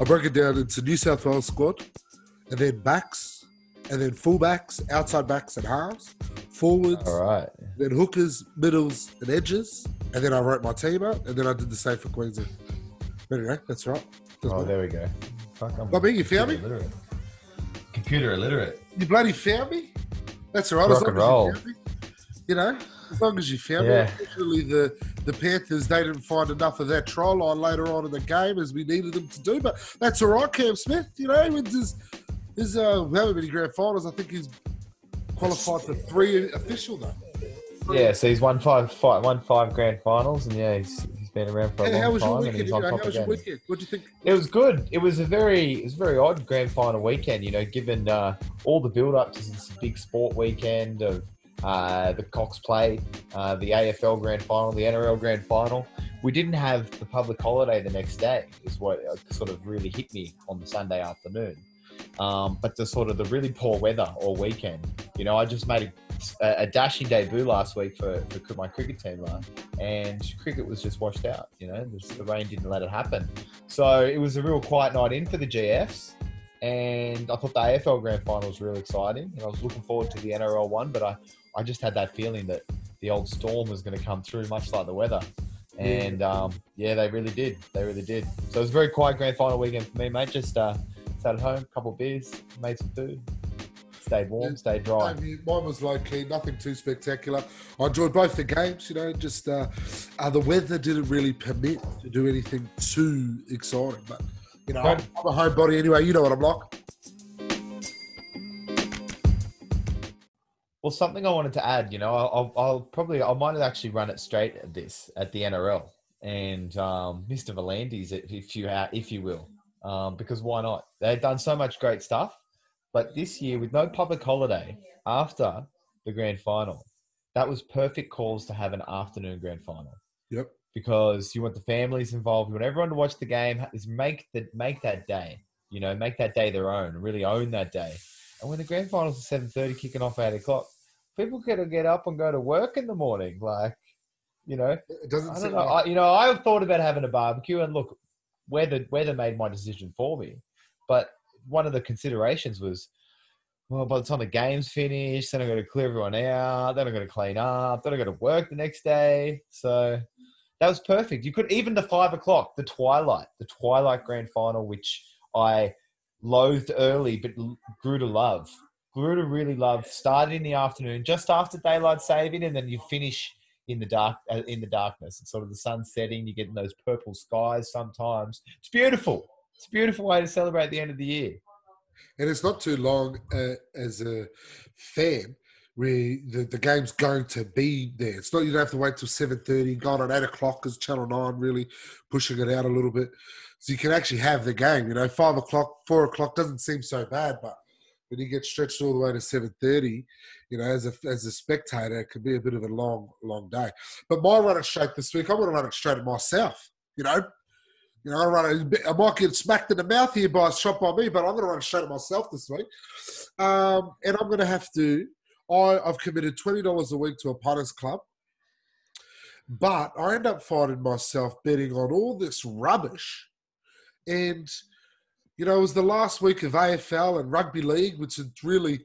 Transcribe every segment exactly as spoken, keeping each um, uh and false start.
I broke it down into New South Wales squad, and then backs, and then fullbacks, outside backs and halves, forwards, all right, then hookers, middles, and edges. And then I wrote my team up, and then I did the same for Queensland. But anyway, that's right. That's oh, there we go. Fuck, I'm I mean, you found me? Illiterate. Computer illiterate. You bloody found me? That's all right. Rock as long and roll. As you, found me, you know, as long as you found yeah. me. Unfortunately, the, the Panthers, they didn't find enough of that try line later on in the game as we needed them to do. But that's all right, Cam Smith. You know, with his, his uh, however many grand finals, I think he's qualified for three official, though. Three. Yeah, so he's won five, five, won five grand finals, and yeah, he's, he's been around for a yeah, long time. Weekend, and he's on you know, top how was your weekend? What do you think? It was good. It was a very, it was a very odd grand final weekend. You know, given uh, all the build-up to this big sport weekend of uh, the Cox Plate, uh, the A F L grand final, the N R L grand final, we didn't have the public holiday the next day. Is what sort of really hit me on the Sunday afternoon. Um, but the sort of the really poor weather all weekend. You know, I just made a, a dashing debut last week for, for my cricket team, last, and cricket was just washed out. You know, the, the rain didn't let it happen. So it was a real quiet night in for the G Fs. And I thought the A F L grand final was really exciting. And I was looking forward to the N R L one, but I, I just had that feeling that the old storm was going to come through, much like the weather. And um, yeah, they really did. They really did. So it was a very quiet grand final weekend for me, mate. Just, uh, at home, couple of beers, made some food, stayed warm, yeah, stayed dry. Mine was low key, nothing too spectacular. I enjoyed both the games, you know, just uh, uh, the weather didn't really permit to do anything too exciting. But, you know, I'm, I'm a homebody anyway, you know what I'm like. Well, something I wanted to add, you know, I'll, I'll probably, I might have actually run it straight at this, at the N R L and um, Mister Volandis, if you are, if you will. Um, because why not? They've done so much great stuff. But this year, with no public holiday after the grand final, that was perfect calls to have an afternoon grand final. Yep. Because you want the families involved. You want everyone to watch the game. Is make, the, make that day, you know, make that day their own. Really own that day. And when the grand finals are seven thirty, kicking off at eight o'clock, people got to get up and go to work in the morning. Like, you know. It doesn't I don't know. Like- I, you know, I've thought about having a barbecue and look, Weather, weather made my decision for me. But one of the considerations was, well, by the time the game's finished, then I've got to clear everyone out, then I've got to clean up, then I've got to work the next day. So that was perfect. You could, even the five o'clock, the twilight, the twilight grand final, which I loathed early but grew to love, grew to really love, started in the afternoon, just after daylight saving, and then you finish in the dark, in the darkness. It's sort of the sun setting. You get in those purple skies sometimes. It's beautiful. It's a beautiful way to celebrate the end of the year. And it's not too long uh, as a fan where the, the game's going to be there. It's not, you don't have to wait till seven thirty. God, at eight o'clock because Channel nine really pushing it out a little bit. So you can actually have the game. You know, five o'clock, four o'clock doesn't seem so bad, but when you get stretched all the way to seven thirty, you know, as a as a spectator, it can be a bit of a long, long day. But my run it straight this week, I want to run it straight at myself. You know, you know, I run it, I might get smacked in the mouth here by a shot by me, but I'm going to run it straight at myself this week. Um, and I'm going to have to. I, I've committed twenty dollars a week to a punters club, but I end up finding myself betting on all this rubbish. And you know, it was the last week of A F L and rugby league, which is really,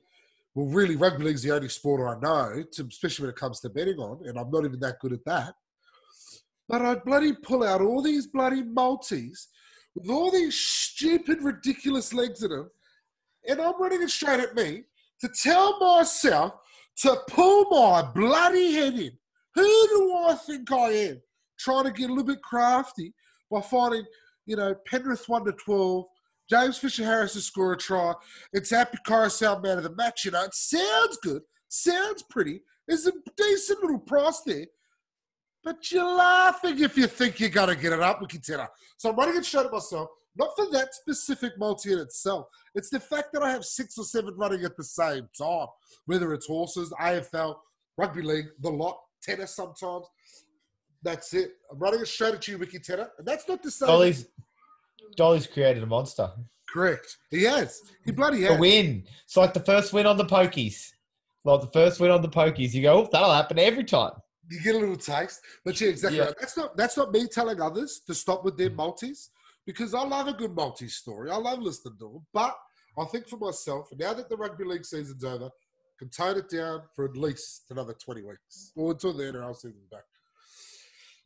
well, really rugby league's the only sport I know, to, especially when it comes to betting on, and I'm not even that good at that. But I bloody pull out all these bloody multis with all these stupid, ridiculous legs in them, and I'm running it straight at me to tell myself to pull my bloody head in. Who do I think I am? Trying to get a little bit crafty by finding, you know, Penrith one to twelve, James Fisher-Harris to score a try. It's Happy Carousel man of the match, you know. It sounds good. Sounds pretty. There's a decent little price there. But you're laughing if you think you're going to get it up with contender. So I'm running it straight at myself. Not for that specific multi in itself. It's the fact that I have six or seven running at the same time, whether it's horses, A F L, rugby league, the lot, tennis sometimes. That's it. I'm running it straight at you, Wiki Tenner. And that's not the same. Dolly's- Dolly's created a monster. Correct. He has. He bloody has. The win. It's like the first win on the pokies. Like the first win on the pokies. You go, oh, that'll happen every time. You get a little taste. But yeah, exactly yeah. right. That's not, that's not me telling others to stop with their multis. because I love a good multi-story. I love listening to them. But I think for myself, now that the rugby league season's over, I can tone it down for at least another twenty weeks or until the N R L season's back.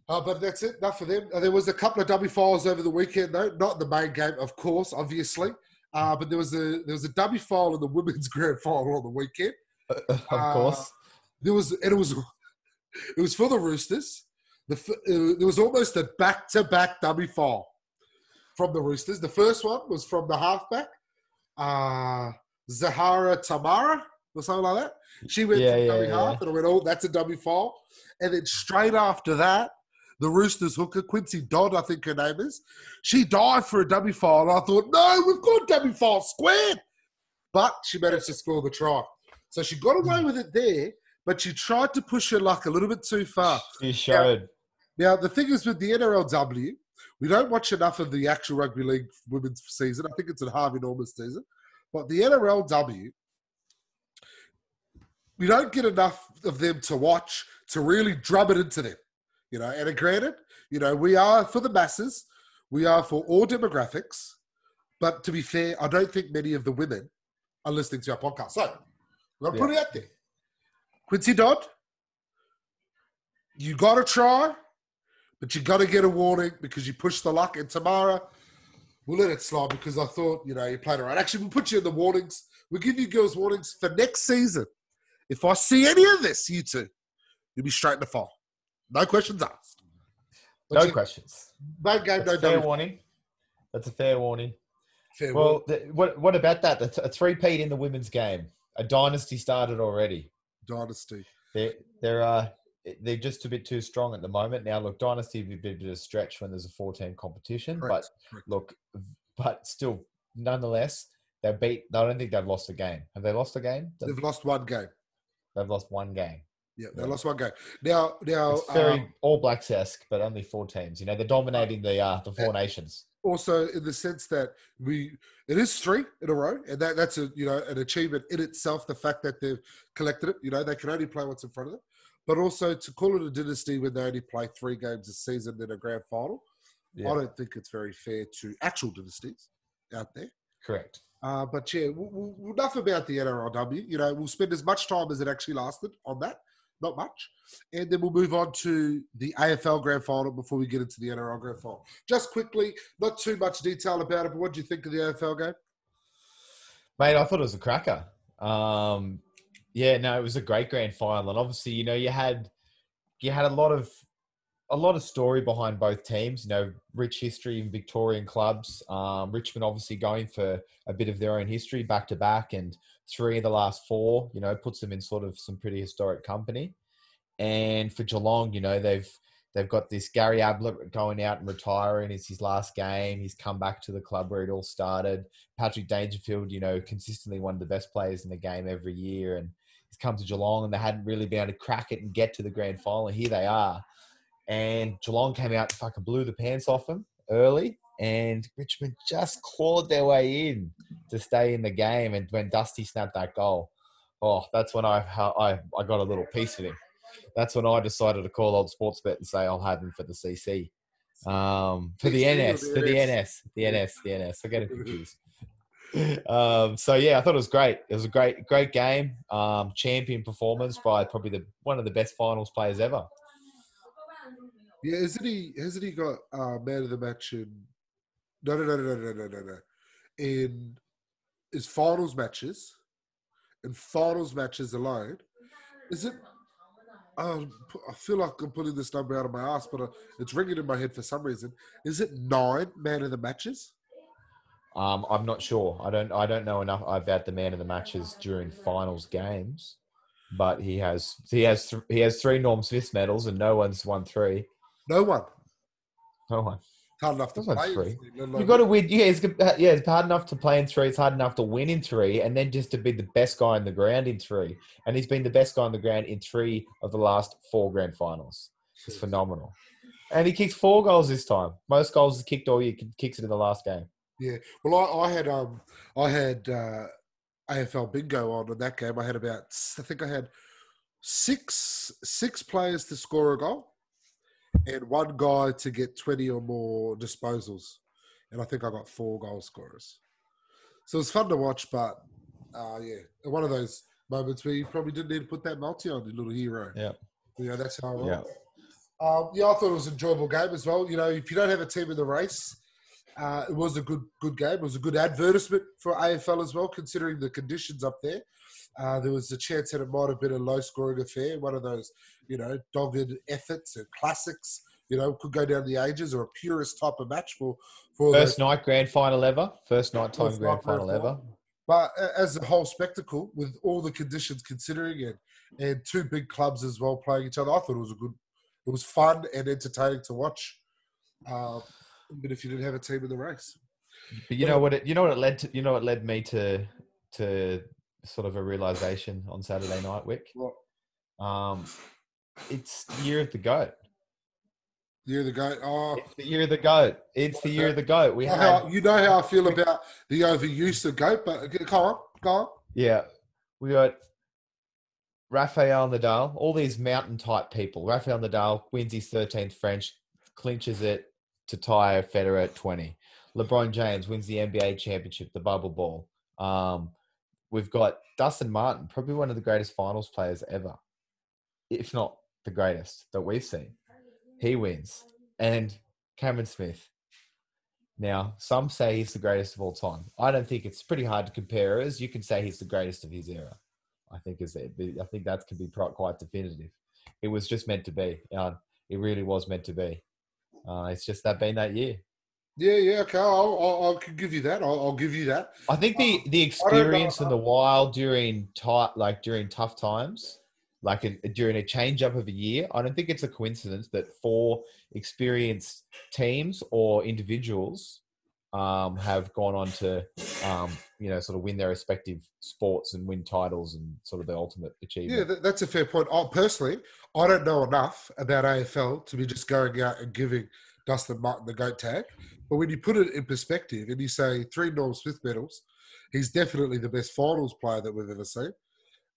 Uh, but that's it. Enough for them. Uh, there was a couple of W finals over the weekend, though. Not the main game, of course, obviously. Uh, but there was a there was a W final in the women's grand final on the weekend. Uh, of uh, course. There was, and it was it was for the Roosters. The uh, there was almost a back to back W final from the Roosters. The first one was from the halfback, uh, Zahara Tamara or something like that. She went yeah, to yeah, W yeah. half, and I went, "Oh, that's a W final." And then straight after that, the Roosters hooker, Quincy Dodd, I think her name is, she dived for a dummy foul. And I thought, no, we've got dummy foul squared. But she managed to score the try. So she got away with it there, but she tried to push her luck a little bit too far. She showed. Now, now, the thing is with the N R L W, we don't watch enough of the actual rugby league women's season. I think it's a half enormous season. But the N R L W, we don't get enough of them to watch to really drum it into them. You know, and granted, you know, we are for the masses. We are for all demographics. But to be fair, I don't think many of the women are listening to our podcast. So, we're going to yeah. put it out there. Quincy Dodd, you got to try, but you got to get a warning because you pushed the luck. And Tamara, we'll let it slide because I thought, you know, you played all right. Actually, we'll put you in the warnings. We'll give you girls warnings for next season. If I see any of this, you two, you'll be straight in the fall. No questions asked. What's no it? questions. No game, That's no fair damage. warning. That's a fair warning. Fair well, warning. The, what what about that? The th- a three-peat in the women's game. A dynasty started already. Dynasty. They're, they're, uh, they're just a bit too strong at the moment. Now, look, dynasty would be a bit of a stretch when there's a four-team competition. Correct. But, Correct. look, but still, nonetheless, they beat... I don't think they've lost a game. Have they lost a game? They've lost one game. They've lost one game. Yeah, they yeah. lost one game. Now, now it's very um, All Blacks-esque, but only four teams. You know, they're dominating the uh, the four nations. Also, in the sense that we, it is three in a row, and that, that's a you know an achievement in itself. The fact that they've collected it, you know, they can only play what's in front of them. But also to call it a dynasty when they only play three games a season in a grand final, yeah. I don't think it's very fair to actual dynasties out there. Correct. Uh, but yeah, we'll, we'll, enough about the N R L W. You know, we'll spend as much time as it actually lasted on that. Not much. And then we'll move on to the A F L grand final before we get into the N R L grand final. Just quickly, not too much detail about it, but what do you think of the A F L game? Mate, I thought it was a cracker. Um, yeah, no, it was a great grand final. And obviously, you know, you had you had a lot of a lot of story behind both teams, you know, rich history in Victorian clubs. Um, Richmond obviously going for a bit of their own history back to back, and three of the last four, you know, puts them in sort of some pretty historic company. And for Geelong, you know, they've they've got this Gary Ablett going out and retiring. It's his last game. He's come back to the club where it all started. Patrick Dangerfield, you know, consistently one of the best players in the game every year. And he's come to Geelong and they hadn't really been able to crack it and get to the grand final. Here they are. And Geelong came out and fucking blew the pants off them early. And Richmond just clawed their way in to stay in the game. And when Dusty snapped that goal, oh, that's when I I, I got a little piece of him. That's when I decided to call old Sportsbet and say I'll have him for the C C. Um, for the N S. For the N S. The N S. The N S. I get it confused. Um, so, yeah, I thought it was great. It was a great great game. Um, champion performance by probably the one of the best finals players ever. Yeah, isn't he, hasn't he got uh, man of the match in... No, no, no, no, no, no, no, no. In his finals matches, in finals matches alone, is it... Um, I feel like I'm pulling this number out of my ass, but I, it's ringing in my head for some reason. Is it nine man of the matches? Um, I'm not sure. I don't I don't know enough about the man of the matches during finals games, but he has he has th- he has three Norm Smith medals and no one's won three. No one. No one. It's hard enough to play in three. You've got to win. Yeah it's, yeah, it's hard enough to play in three. It's hard enough to win in three. And then just to be the best guy on the ground in three. And he's been the best guy on the ground in three of the last four grand finals. It's phenomenal. And he kicks four goals this time. Most goals he's kicked all year. Kicks it in the last game. Yeah. Well, I, I had um, I had uh, A F L bingo on in that game. I had about, I think I had six six players to score a goal. And one guy to get twenty or more disposals. and I think I got four goal scorers. So it was fun to watch, but uh, yeah, one of those moments where you probably didn't need to put that multi on, your little hero. Yeah. You know, that's how I was. Yeah. Um, yeah, I thought it was an enjoyable game as well. You know, if you don't have a team in the race, uh, it was a good good game. It was a good advertisement for A F L as well, considering the conditions up there. Uh, there was a chance that it might have been a low-scoring affair, one of those, you know, dogged efforts and classics, you know, could go down the ages, or a purist type of match for... for First those, night grand final ever. First night time grand final ever. But as a whole spectacle, with all the conditions considering, and, and two big clubs as well playing each other, I thought it was a good... It was fun and entertaining to watch, uh, even if you didn't have a team in the race. But you know what? It, you know what it led to. You know what led me to to sort of a realization on Saturday night, Wick. What? Um, it's the year of the goat. Year of the goat. Oh, it's the year of the goat. It's the year of the goat. We had, you know how I feel about the overuse of goat, but go on, go on. Yeah, we got Rafael Nadal, all these mountain-type people. Rafael Nadal wins his thirteenth French, clinches it to tie Federer at twenty. LeBron James wins the N B A championship, the bubble ball. Um, we've got Dustin Martin, probably one of the greatest finals players ever, if not the greatest that we've seen. He wins. And Cameron Smith. Now, some say he's the greatest of all time. I don't think it's pretty hard to compare as you can say he's the greatest of his era. I think is it. I think that can be quite definitive. It was just meant to be. Uh, it really was meant to be. Uh, it's just that been that year. Yeah, yeah, okay. I'll, I'll, I can give you that. I'll, I'll give you that. I think the, um, the experience and the wild during tight, like during tough times, like a, during a change up of a year. I don't think it's a coincidence that four experienced teams or individuals Um, have gone on to, um, you know, sort of win their respective sports and win titles and sort of the ultimate achievement. Yeah, that, that's a fair point. I, personally, I don't know enough about A F L to be just going out and giving Dustin Martin the GOAT tag. But when you put it in perspective and you say three Norm Smith medals, he's definitely the best finals player that we've ever seen.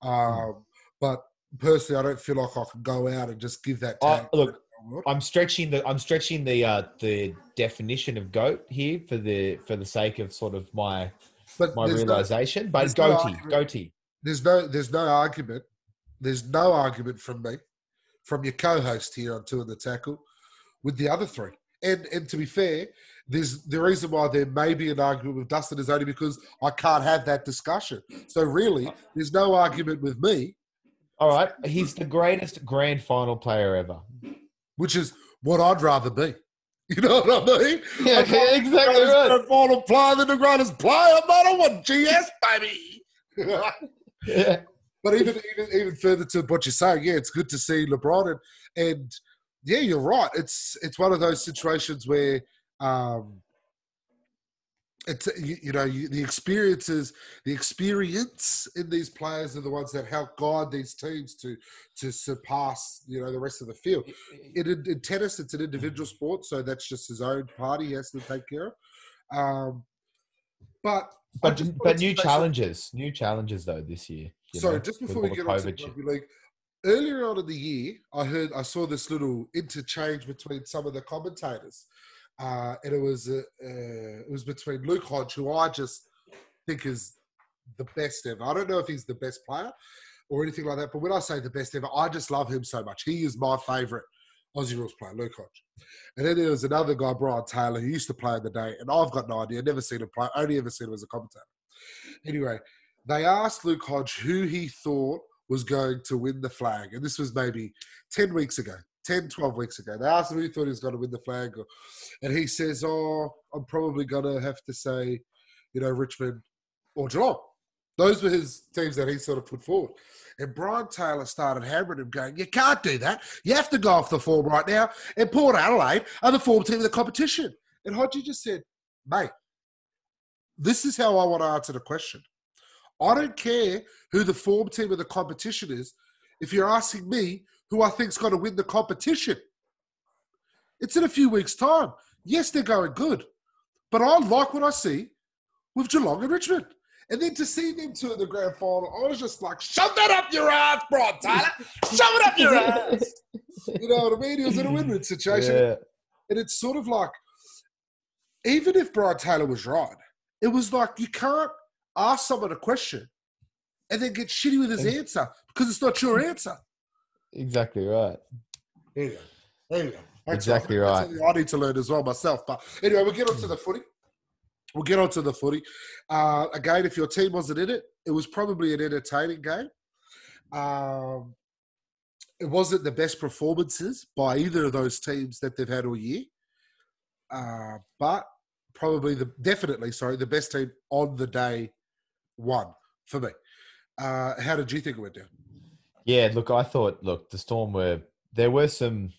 Um, mm. But personally, I don't feel like I can go out and just give that tag. I, look, I'm stretching the I'm stretching the uh, the definition of goat here for the for the sake of sort of my but my realization. No, but goatee, no goatee. There's no there's no argument. There's no argument from me, from your co-host here on Two in the Tackle, with the other three. And and to be fair, there's the reason why there may be an argument with Dustin is only because I can't have that discussion. So really, there's no argument with me. All right, he's the greatest grand final player ever. Which is what I'd rather be. You know what I mean? Yeah, I'm yeah exactly right. I'm final player than the greatest player. Man, I want G S, baby. Yeah. But even, even even further to what you're saying, yeah, it's good to see LeBron. And, and yeah, you're right. It's it's one of those situations where, um, it's you, you know, you, the experiences, the experience in these players are the ones that help guide these teams to to surpass, you know, the rest of the field. In, in, in tennis, it's an individual sport, so that's just his own party he has to take care of. Um, but but, but new challenges, new challenges though this year. So just before we get on to the rugby league, earlier on in the year, I heard I saw this little interchange between some of the commentators. Uh, and it was uh, uh, it was between Luke Hodge, who I just think is the best ever. I don't know if he's the best player or anything like that, but when I say the best ever, I just love him so much. He is my favourite Aussie rules player, Luke Hodge. And then there was another guy, Brian Taylor, who used to play in the day, and I've got no idea. Never seen him play. Only ever seen him as a commentator. Anyway, they asked Luke Hodge who he thought was going to win the flag, and this was maybe ten weeks ago. ten, twelve weeks ago. They asked him who he thought he was going to win the flag. And he says, oh, I'm probably going to have to say, you know, Richmond or Geelong. Those were his teams that he sort of put forward. And Brian Taylor started hammering him, going, you can't do that. You have to go off the form right now. And Port Adelaide are the form team of the competition. And Hodgie just said, mate, this is how I want to answer the question. I don't care who the form team of the competition is. If you're asking me, who I think's going to win the competition, it's in a few weeks' time. Yes, they're going good. But I like what I see with Geelong and Richmond. And then to see them two in the grand final, I was just like, shove that up your ass, Brian Taylor. Shove it up your ass. You know what I mean? It was in a win-win situation. Yeah. And it's sort of like, even if Brian Taylor was right, it was like you can't ask someone a question and then get shitty with his exactly. answer because it's not your answer. Exactly right. There you go. There you go. That's exactly right. I need to learn as well myself. But anyway, we'll get on to the footy. We'll get on to the footy. Uh, again, if your team wasn't in it, it was probably an entertaining game. Um, it wasn't the best performances by either of those teams that they've had all year. Uh, but probably the definitely, sorry, the best team on the day won for me. Uh, how did you think it went down? Yeah, look, I thought, look, the Storm were, there were some,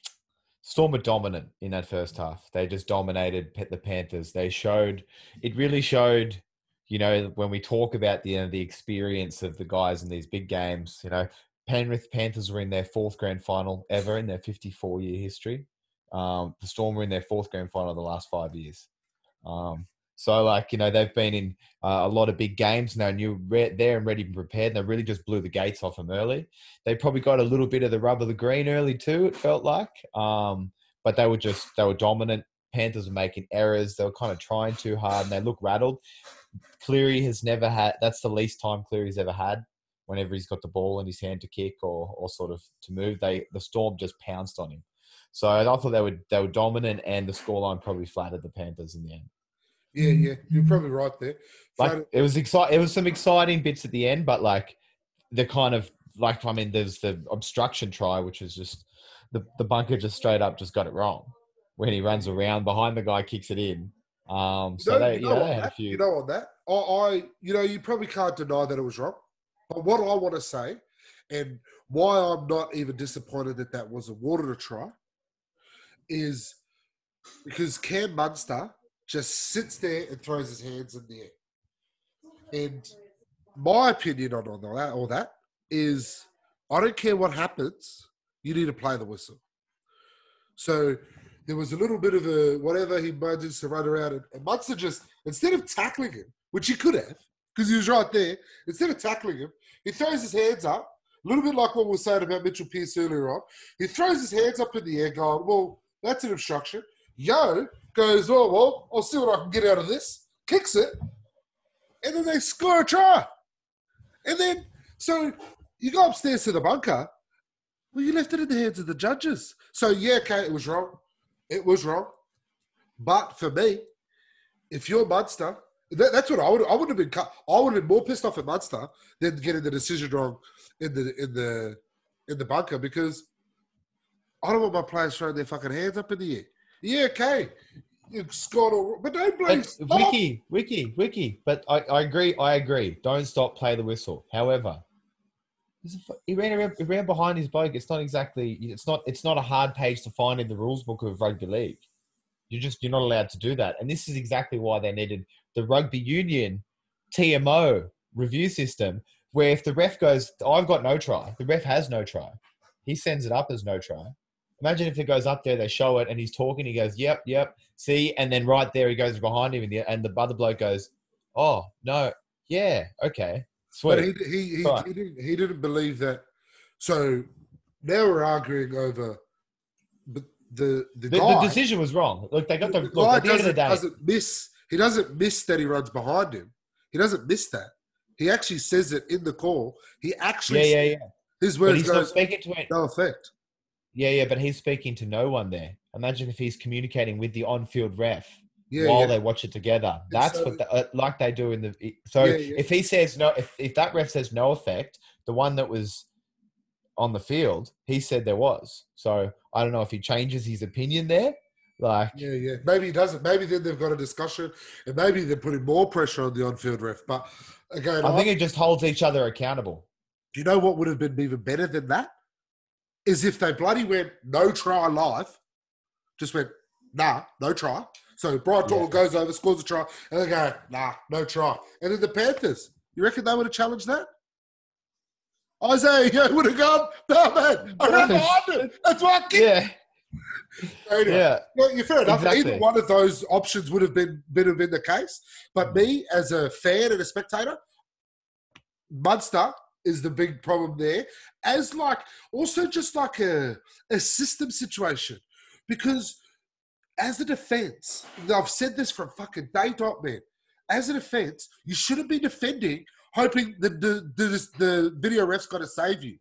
Storm were dominant in that first half. They just dominated the Panthers. They showed, it really showed, you know, when we talk about the, you know, the experience of the guys in these big games, you know, Penrith Panthers were in their fourth grand final ever in their fifty-four year history. Um, the Storm were in their fourth grand final in the last five years. Um, so like, you know, they've been in uh, a lot of big games now and you're re- there and ready and prepared. And they really just blew the gates off them early. They probably got a little bit of the rub of the green early too, it felt like. Um, but they were just, they were dominant. Panthers were making errors. They were kind of trying too hard and they looked rattled. Cleary has never had, that's the least time Cleary's ever had whenever he's got the ball in his hand to kick or, or sort of to move. They, the Storm just pounced on him. So I thought they were, they were dominant and the scoreline probably flattered the Panthers in the end. Yeah, yeah, you're probably right there. Like, it was exciting. It was some exciting bits at the end, but like the kind of like I mean, there's the obstruction try, which is just the the bunker just straight up just got it wrong when he runs around behind the guy, kicks it in. Um, so you know, they, you know, they had that, a few. You know on that, I, I you know you probably can't deny that it was wrong. But what I want to say, and why I'm not even disappointed that that was awarded a try, is because Cam Munster just sits there and throws his hands in the air. And my opinion on all that, all that is I don't care what happens, you need to play the whistle. So there was a little bit of a whatever he manages to run around. And, and Munster just, instead of tackling him, which he could have, because he was right there, instead of tackling him, he throws his hands up, a little bit like what we were saying about Mitchell Pearce earlier on. He throws his hands up in the air going, well, that's an obstruction. Yo, goes, oh, well, I'll see what I can get out of this. Kicks it. And then they score a try. And then, so you go upstairs to the bunker. Well, you left it in the hands of the judges. So, yeah, okay, it was wrong. It was wrong. But for me, if you're Munster, that, that's what I would I would have been cut. I would have been more pissed off at Munster than getting the decision wrong in the in the in the bunker because I don't want my players throwing their fucking hands up in the air. Yeah, okay. Scott, but don't blame. Wiki, Wiki, Wiki. But I, I agree. I agree. Don't stop. Play the whistle. However, he ran around. He ran behind his bloke. It's not exactly. It's not. It's not a hard page to find in the rules book of rugby league. You're just. You're not allowed to do that. And this is exactly why they needed the rugby union T M O review system, where if the ref goes, I've got no try. The ref has no try. He sends it up as no try. Imagine if it goes up there, they show it, and he's talking. He goes, yep, yep, see? And then right there, he goes behind him, and the, and the other bloke goes, oh, no, yeah, okay, sweet. But he, he, he, right. he, didn't, he didn't believe that. So now we're arguing over but the the, the guy. The decision was wrong. Look, they got the, the look, guy at the end of the day. Doesn't miss, he doesn't miss that he runs behind him. He doesn't miss that. He actually says it in the call. He actually yeah, yeah, yeah. His words he's goes, speaking to it. No effect. Yeah, yeah, but he's speaking to no one there. Imagine if he's communicating with the on-field ref yeah, while yeah. they watch it together. That's so, what, the, uh, like they do in the. So yeah, yeah. if he says no, if, if that ref says no effect, the one that was on the field, he said there was. So I don't know if he changes his opinion there. Like, yeah, yeah, maybe he doesn't. Maybe then they've got a discussion, and maybe they're putting more pressure on the on-field ref. But again, I think I, it just holds each other accountable. Do you know what would have been even better than that? Is if they bloody went no try live, just went, nah, no try. So Brian Taylor yeah. goes over, scores a try, and they go, nah, no try. And then the Panthers, you reckon they would have challenged that? Isaiah Yeo would have gone, no, man, I ran behind him. That's why I kicked. Yeah. Anyway, yeah. Well, you're fair enough. Exactly. Either one of those options would have been, would have been the case. But me, as a fan and a spectator, Munster is the big problem there, as like also just like a, a system situation, because as a defense, I've said this from fucking day dot, man. As a defense, you shouldn't be defending hoping the the, the, the video ref's got to save you.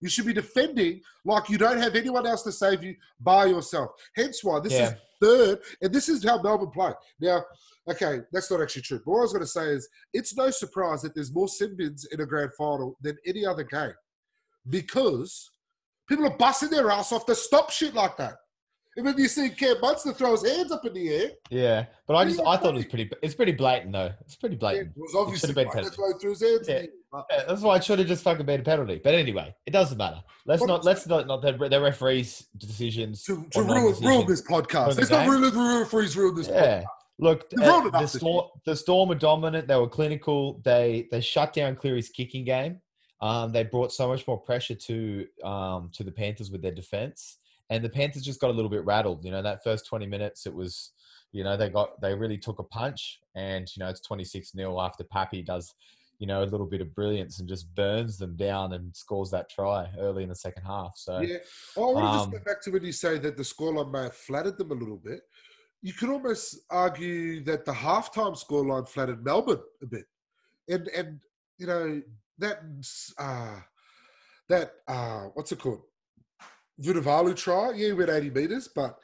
You should be defending like you don't have anyone else to save you by yourself. Hence why this yeah. is third, and this is how Melbourne play. Now, okay, that's not actually true. But what I was going to say is it's no surprise that there's more sin-bins in a grand final than any other game because people are busting their ass off to stop shit like that. And then you see Cam Munster throw his hands up in the air. Yeah, but I just I thought it was pretty. It's pretty blatant though. It's pretty blatant. Yeah, it was obviously blatant. Yeah. Yeah, that's why it should have just fucking been a penalty. But anyway, it doesn't matter. Let's what not. Let's not. Not the, the referees' decisions to, to rule, rule this podcast. It's not ruling the referees ruled this. Yeah. Podcast. Look, uh, the, storm, the Storm were dominant. They were clinical. They they shut down Cleary's kicking game. Um, they brought so much more pressure to um to the Panthers with their defense. And the Panthers just got a little bit rattled. You know, that first twenty minutes, it was, you know, they got, they really took a punch. And, you know, it's twenty-six nil after Pappy does, you know, a little bit of brilliance and just burns them down and scores that try early in the second half. So, yeah. Well, I want to um, just go back to when you say that the scoreline may have flattered them a little bit. You could almost argue that the halftime scoreline flattered Melbourne a bit. And, and you know, that, uh, that uh, what's it called? Vunivalu try, yeah, he went eighty metres, but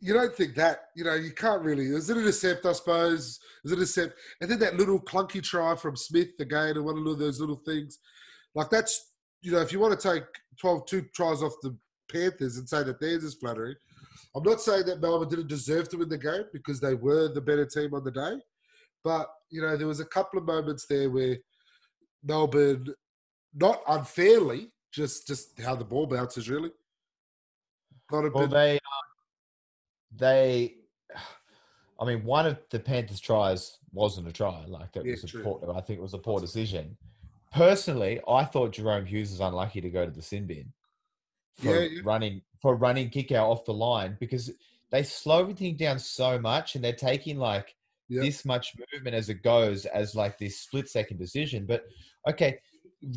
you don't think that, you know, you can't really. It was an intercept, I suppose. It was an intercept. And then that little clunky try from Smith again and one of those little things. Like that's, you know, if you want to take twelve two tries off the Panthers and say that theirs is flattering, I'm not saying that Melbourne didn't deserve to win the game because they were the better team on the day. But, you know, there was a couple of moments there where Melbourne, not unfairly, Just just how the ball bounces, really. Got a well, bit... they, uh, they, I mean, one of the Panthers' tries wasn't a try. Like, it yeah, was a poor, I think it was a poor decision. Personally, I thought Jarome Hughes was unlucky to go to the sin bin for, yeah, yeah. running, for running Kikau off the line because they slow everything down so much and they're taking, like, yeah. this much movement as it goes as, like, this split-second decision. But, okay...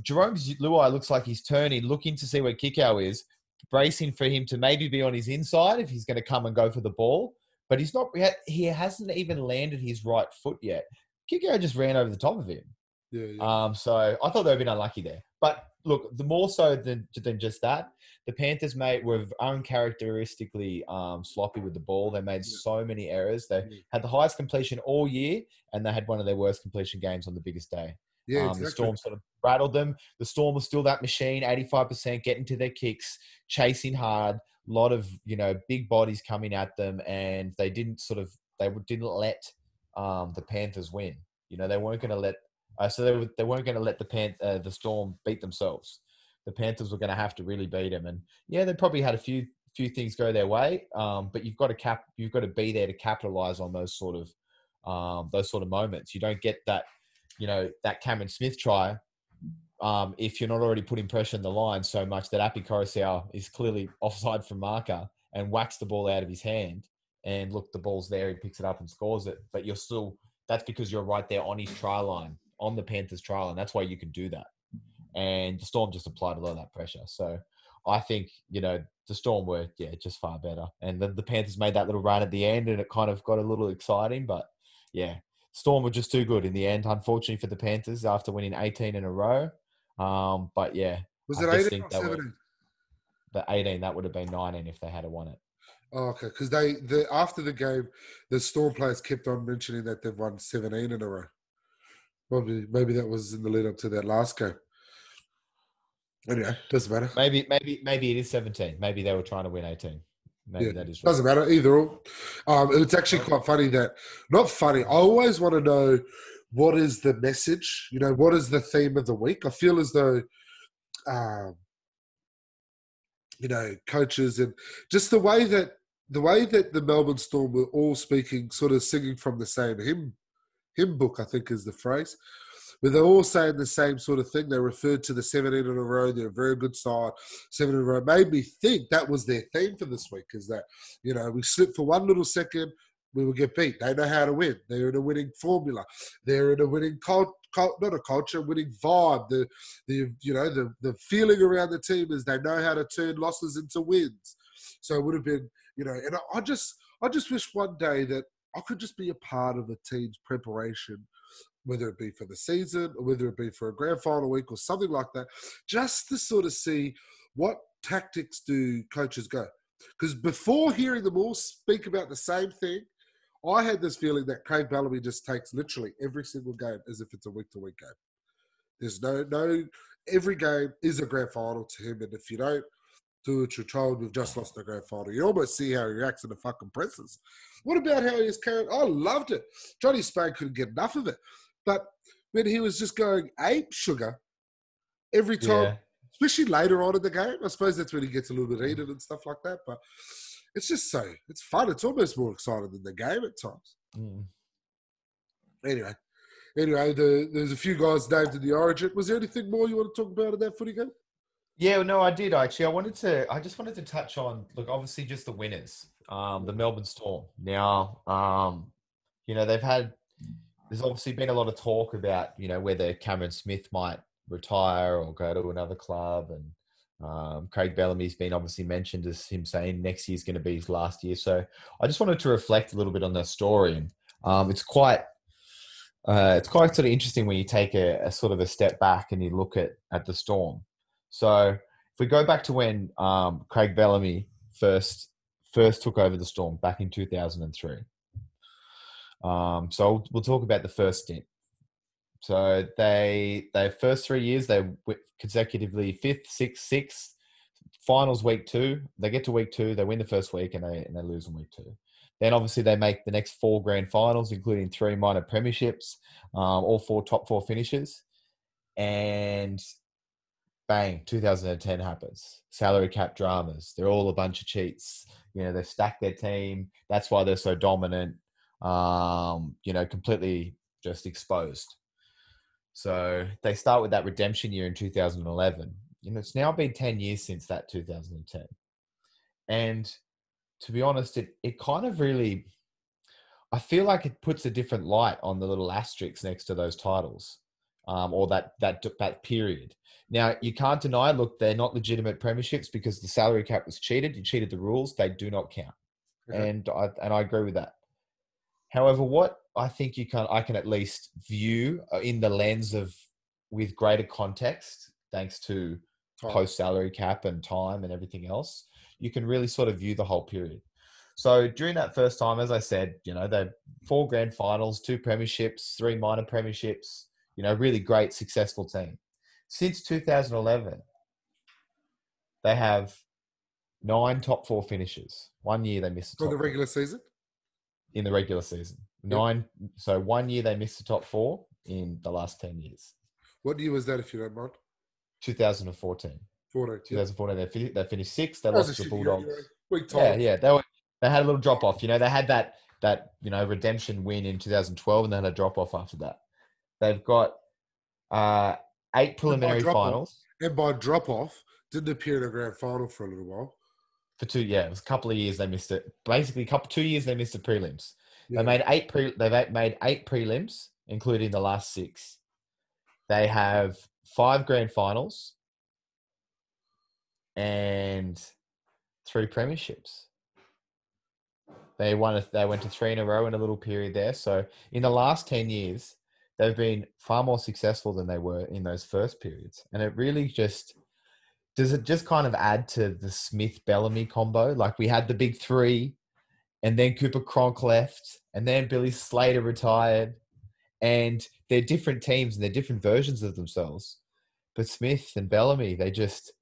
Jerome's Luai looks like he's turning, looking to see where Kikau is, bracing for him to maybe be on his inside if he's going to come and go for the ball. But he's not. He hasn't even landed his right foot yet. Kikau just ran over the top of him. Yeah, yeah. Um, so I thought they were a bit unlucky there. But look, the more so than, than just that, the Panthers made were uncharacteristically um, sloppy with the ball. They made yeah. so many errors. They yeah. had the highest completion all year, and they had one of their worst completion games on the biggest day. Yeah, um, exactly. The Storm sort of rattled them. The Storm was still that machine, eighty-five percent, getting to their kicks, chasing hard, a lot of, you know, big bodies coming at them, and they didn't sort of, they didn't let um, the Panthers win. You know, they weren't going to let, uh, so they, were, they weren't going to let the Pan, uh, the Storm beat themselves. The Panthers were going to have to really beat them. And yeah, they probably had a few few things go their way, um, but you've got to cap, you've got to be there to capitalize on those sort of, um, those sort of moments. You don't get that, you know, that Cameron Smith try, um, if you're not already putting pressure on the line so much that Api Korosau is clearly offside from marker and whacks the ball out of his hand. And look, the ball's there, he picks it up and scores it. But you're still, that's because you're right there on his try line, on the Panthers' try line. That's why you can do that. And the Storm just applied a lot of that pressure. So I think, you know, the Storm were, yeah, just far better. And the, the Panthers made that little run at the end and it kind of got a little exciting. But yeah. Storm were just too good in the end, unfortunately for the Panthers, after winning eighteen in a row. Um, but yeah, was it eighteen or seventeen? The eighteen, that would have been nineteen if they had won it. Oh, okay, because they the after the game, the Storm players kept on mentioning that they've won seventeen in a row. Probably, maybe that was in the lead up to that last game. Anyway, doesn't matter. Maybe, maybe, maybe it is seventeen. Maybe they were trying to win eighteen. Maybe yeah, that is right. Doesn't matter either or. Um, it's actually quite funny that, not funny, I always want to know what is the message, you know, what is the theme of the week? I feel as though, um, you know, coaches and just the way that the way that the Melbourne Storm were all speaking, sort of singing from the same hymn, hymn book, I think is the phrase, where they're all saying the same sort of thing. They referred to the seventeen in a row. They're a very good side. seventeen in a row. Made me think that was their theme for this week is that, you know, we slip for one little second, we will get beat. They know how to win. They're in a winning formula. They're in a winning cult, cult not a culture, winning vibe. The, the you know, the, the feeling around the team is they know how to turn losses into wins. So it would have been, you know, and I just, I just wish one day that I could just be a part of a team's preparation, whether it be for the season or whether it be for a grand final week or something like that, just to sort of see what tactics do coaches go. Because before hearing them all speak about the same thing, I had this feeling that Craig Bellamy just takes literally every single game as if it's a week-to-week game. There's no, no, every game is a grand final to him, and if you don't do it, you're told you've just lost the grand final. You almost see how he reacts in the fucking presses. What about how he was carrying? I loved it. Johnny Spain couldn't get enough of it. But when he was just going ape sugar every time, yeah. especially later on in the game, I suppose that's when he gets a little bit heated and stuff like that. But it's just so, it's fun. It's almost more exciting than the game at times. Mm. Anyway, anyway, the, there's a few guys named in the Origin. Was there anything more you want to talk about in that footy game? Yeah, no, I did actually. I wanted to, I just wanted to touch on, look, obviously just the winners, um, the Melbourne Storm. Now, um, you know, they've had, there's obviously been a lot of talk about, you know, whether Cameron Smith might retire or go to another club. And um, Craig Bellamy's been obviously mentioned as him saying next year's going to be his last year. So I just wanted to reflect a little bit on that story. And um, it's quite, uh, it's quite sort of interesting when you take a, a sort of a step back and you look at, at the Storm. So if we go back to when um, Craig Bellamy first first took over the Storm back in two thousand three. Um, so we'll talk about the first stint. So they their first three years, they went consecutively fifth, sixth, sixth, finals week two. They get to week two, they win the first week, and they and they lose in week two. Then obviously they make the next four grand finals, including three minor premierships, um, all four top four finishes, and bang, two thousand ten happens. Salary cap dramas. They're all a bunch of cheats. You know, they've stacked their team. That's why they're so dominant. Um, you know, completely just exposed. So they start with that redemption year in two thousand eleven. You know, it's now been ten years since that two thousand ten. And to be honest, it, it kind of really, I feel like it puts a different light on the little asterisks next to those titles. Um, or that, that that period. Now, you can't deny, look, they're not legitimate premierships because the salary cap was cheated. You cheated the rules. They do not count. Okay. And I, and I agree with that. However, what I think you can, I can at least view in the lens of, with greater context, thanks to time. Post-salary cap and time and everything else, you can really sort of view the whole period. So during that first time, as I said, you know, they had four grand finals, two premierships, three minor premierships, you know, really great, successful team. Since two thousand eleven, they have nine top four finishes. One year they missed the top four. For the regular season? In the regular season. Nine. Yep. So one year they missed the top four in the last ten years. What year was that, if you don't mind? twenty fourteen. fourteen, twenty fourteen, yeah. they, finished, they finished sixth. They oh, lost to the Bulldogs. Year, year. Yeah, yeah. They, were, they had a little drop-off. You know, they had that, that, you know, redemption win in two thousand twelve and they had a drop-off after that. They've got uh, eight preliminary finals. And by drop-off, didn't appear in a grand final for a little while. For two, yeah. It was a couple of years they missed it. Basically, a couple two years they missed the prelims. Yeah. They made eight pre, they've made eight prelims, including the last six. They have five grand finals and three premierships. They won. They went to three in a row in a little period there. So in the last ten years... they've been far more successful than they were in those first periods. And it really just, does it just kind of add to the Smith-Bellamy combo? Like we had the big three and then Cooper Cronk left and then Billy Slater retired and they're different teams and they're different versions of themselves. But Smith and Bellamy, they just,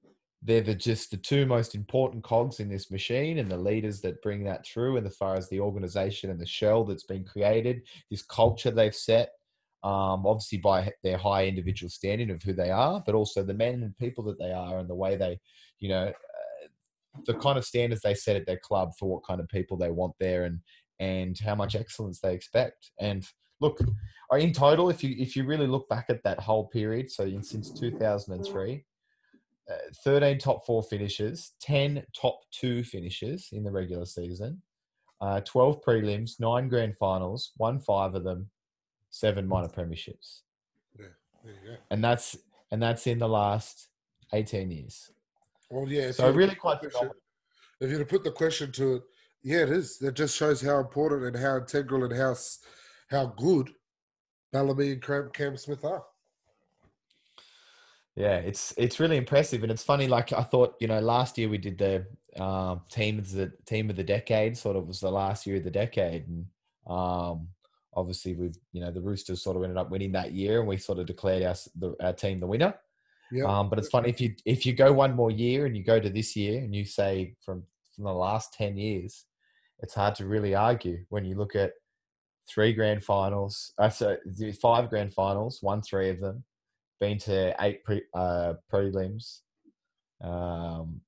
they're the, just the two most important cogs in this machine and the leaders that bring that through. And as far as the organization and the shell that's been created, this culture they've set, Um, obviously by their high individual standing of who they are, but also the men and people that they are and the way they, you know, uh, the kind of standards they set at their club for what kind of people they want there and, and how much excellence they expect. And look, in total, if you, if you really look back at that whole period, so in, since two thousand three, uh, thirteen top four finishes, ten top two finishes in the regular season, uh, twelve prelims, nine grand finals, won five of them, seven minor premierships. Yeah, there you go. And that's and that's in the last eighteen years. Well, yeah. So really quite phenomenal. If you were to put the question to it, Yeah, it is. That just shows how important and how integral and how how good Bellamy and Cam Smith are. Yeah, it's it's really impressive, and it's funny. Like I thought, you know, last year we did the um, team of the team of the decade. Sort of was the last year of the decade, and um, obviously we, you know, the Roosters sort of ended up winning that year, and we sort of declared our the, our team the winner. Yeah. Um, but it's funny if you if you go one more year and you go to this year and you say from from the last ten years, it's hard to really argue when you look at three grand finals. Uh, so five grand finals, won three of them. Been to eight pre, uh, prelims. Um,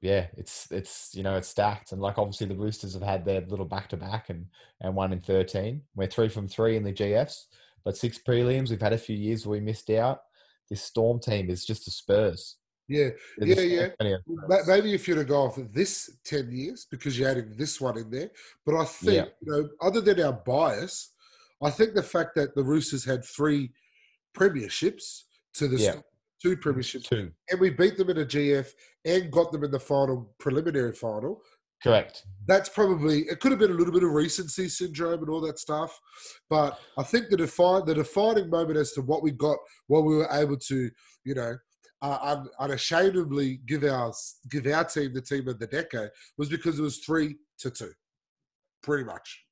yeah, it's, it's you know, it's stacked. And, like, obviously the Roosters have had their little back-to-back and, and one in thirteen. We're three from three in the G Fs, but six prelims. We've had a few years where we missed out. This Storm team is just the Spurs. Yeah, They're yeah, yeah. Spurs. Maybe if you'd have gone for this ten years because you're adding this one in there. But I think, yeah. you know, other than our bias, I think the fact that the Roosters had three – premierships to the yeah. Storm, two premierships two. and we beat them in a G F and got them in the final preliminary final. Correct. That's probably, it could have been a little bit of recency syndrome and all that stuff. But I think the, defi- the defining moment as to what we got, what we were able to, you know, uh, un- unashamedly give our, give our team the team of the decade was because it was three to two, pretty much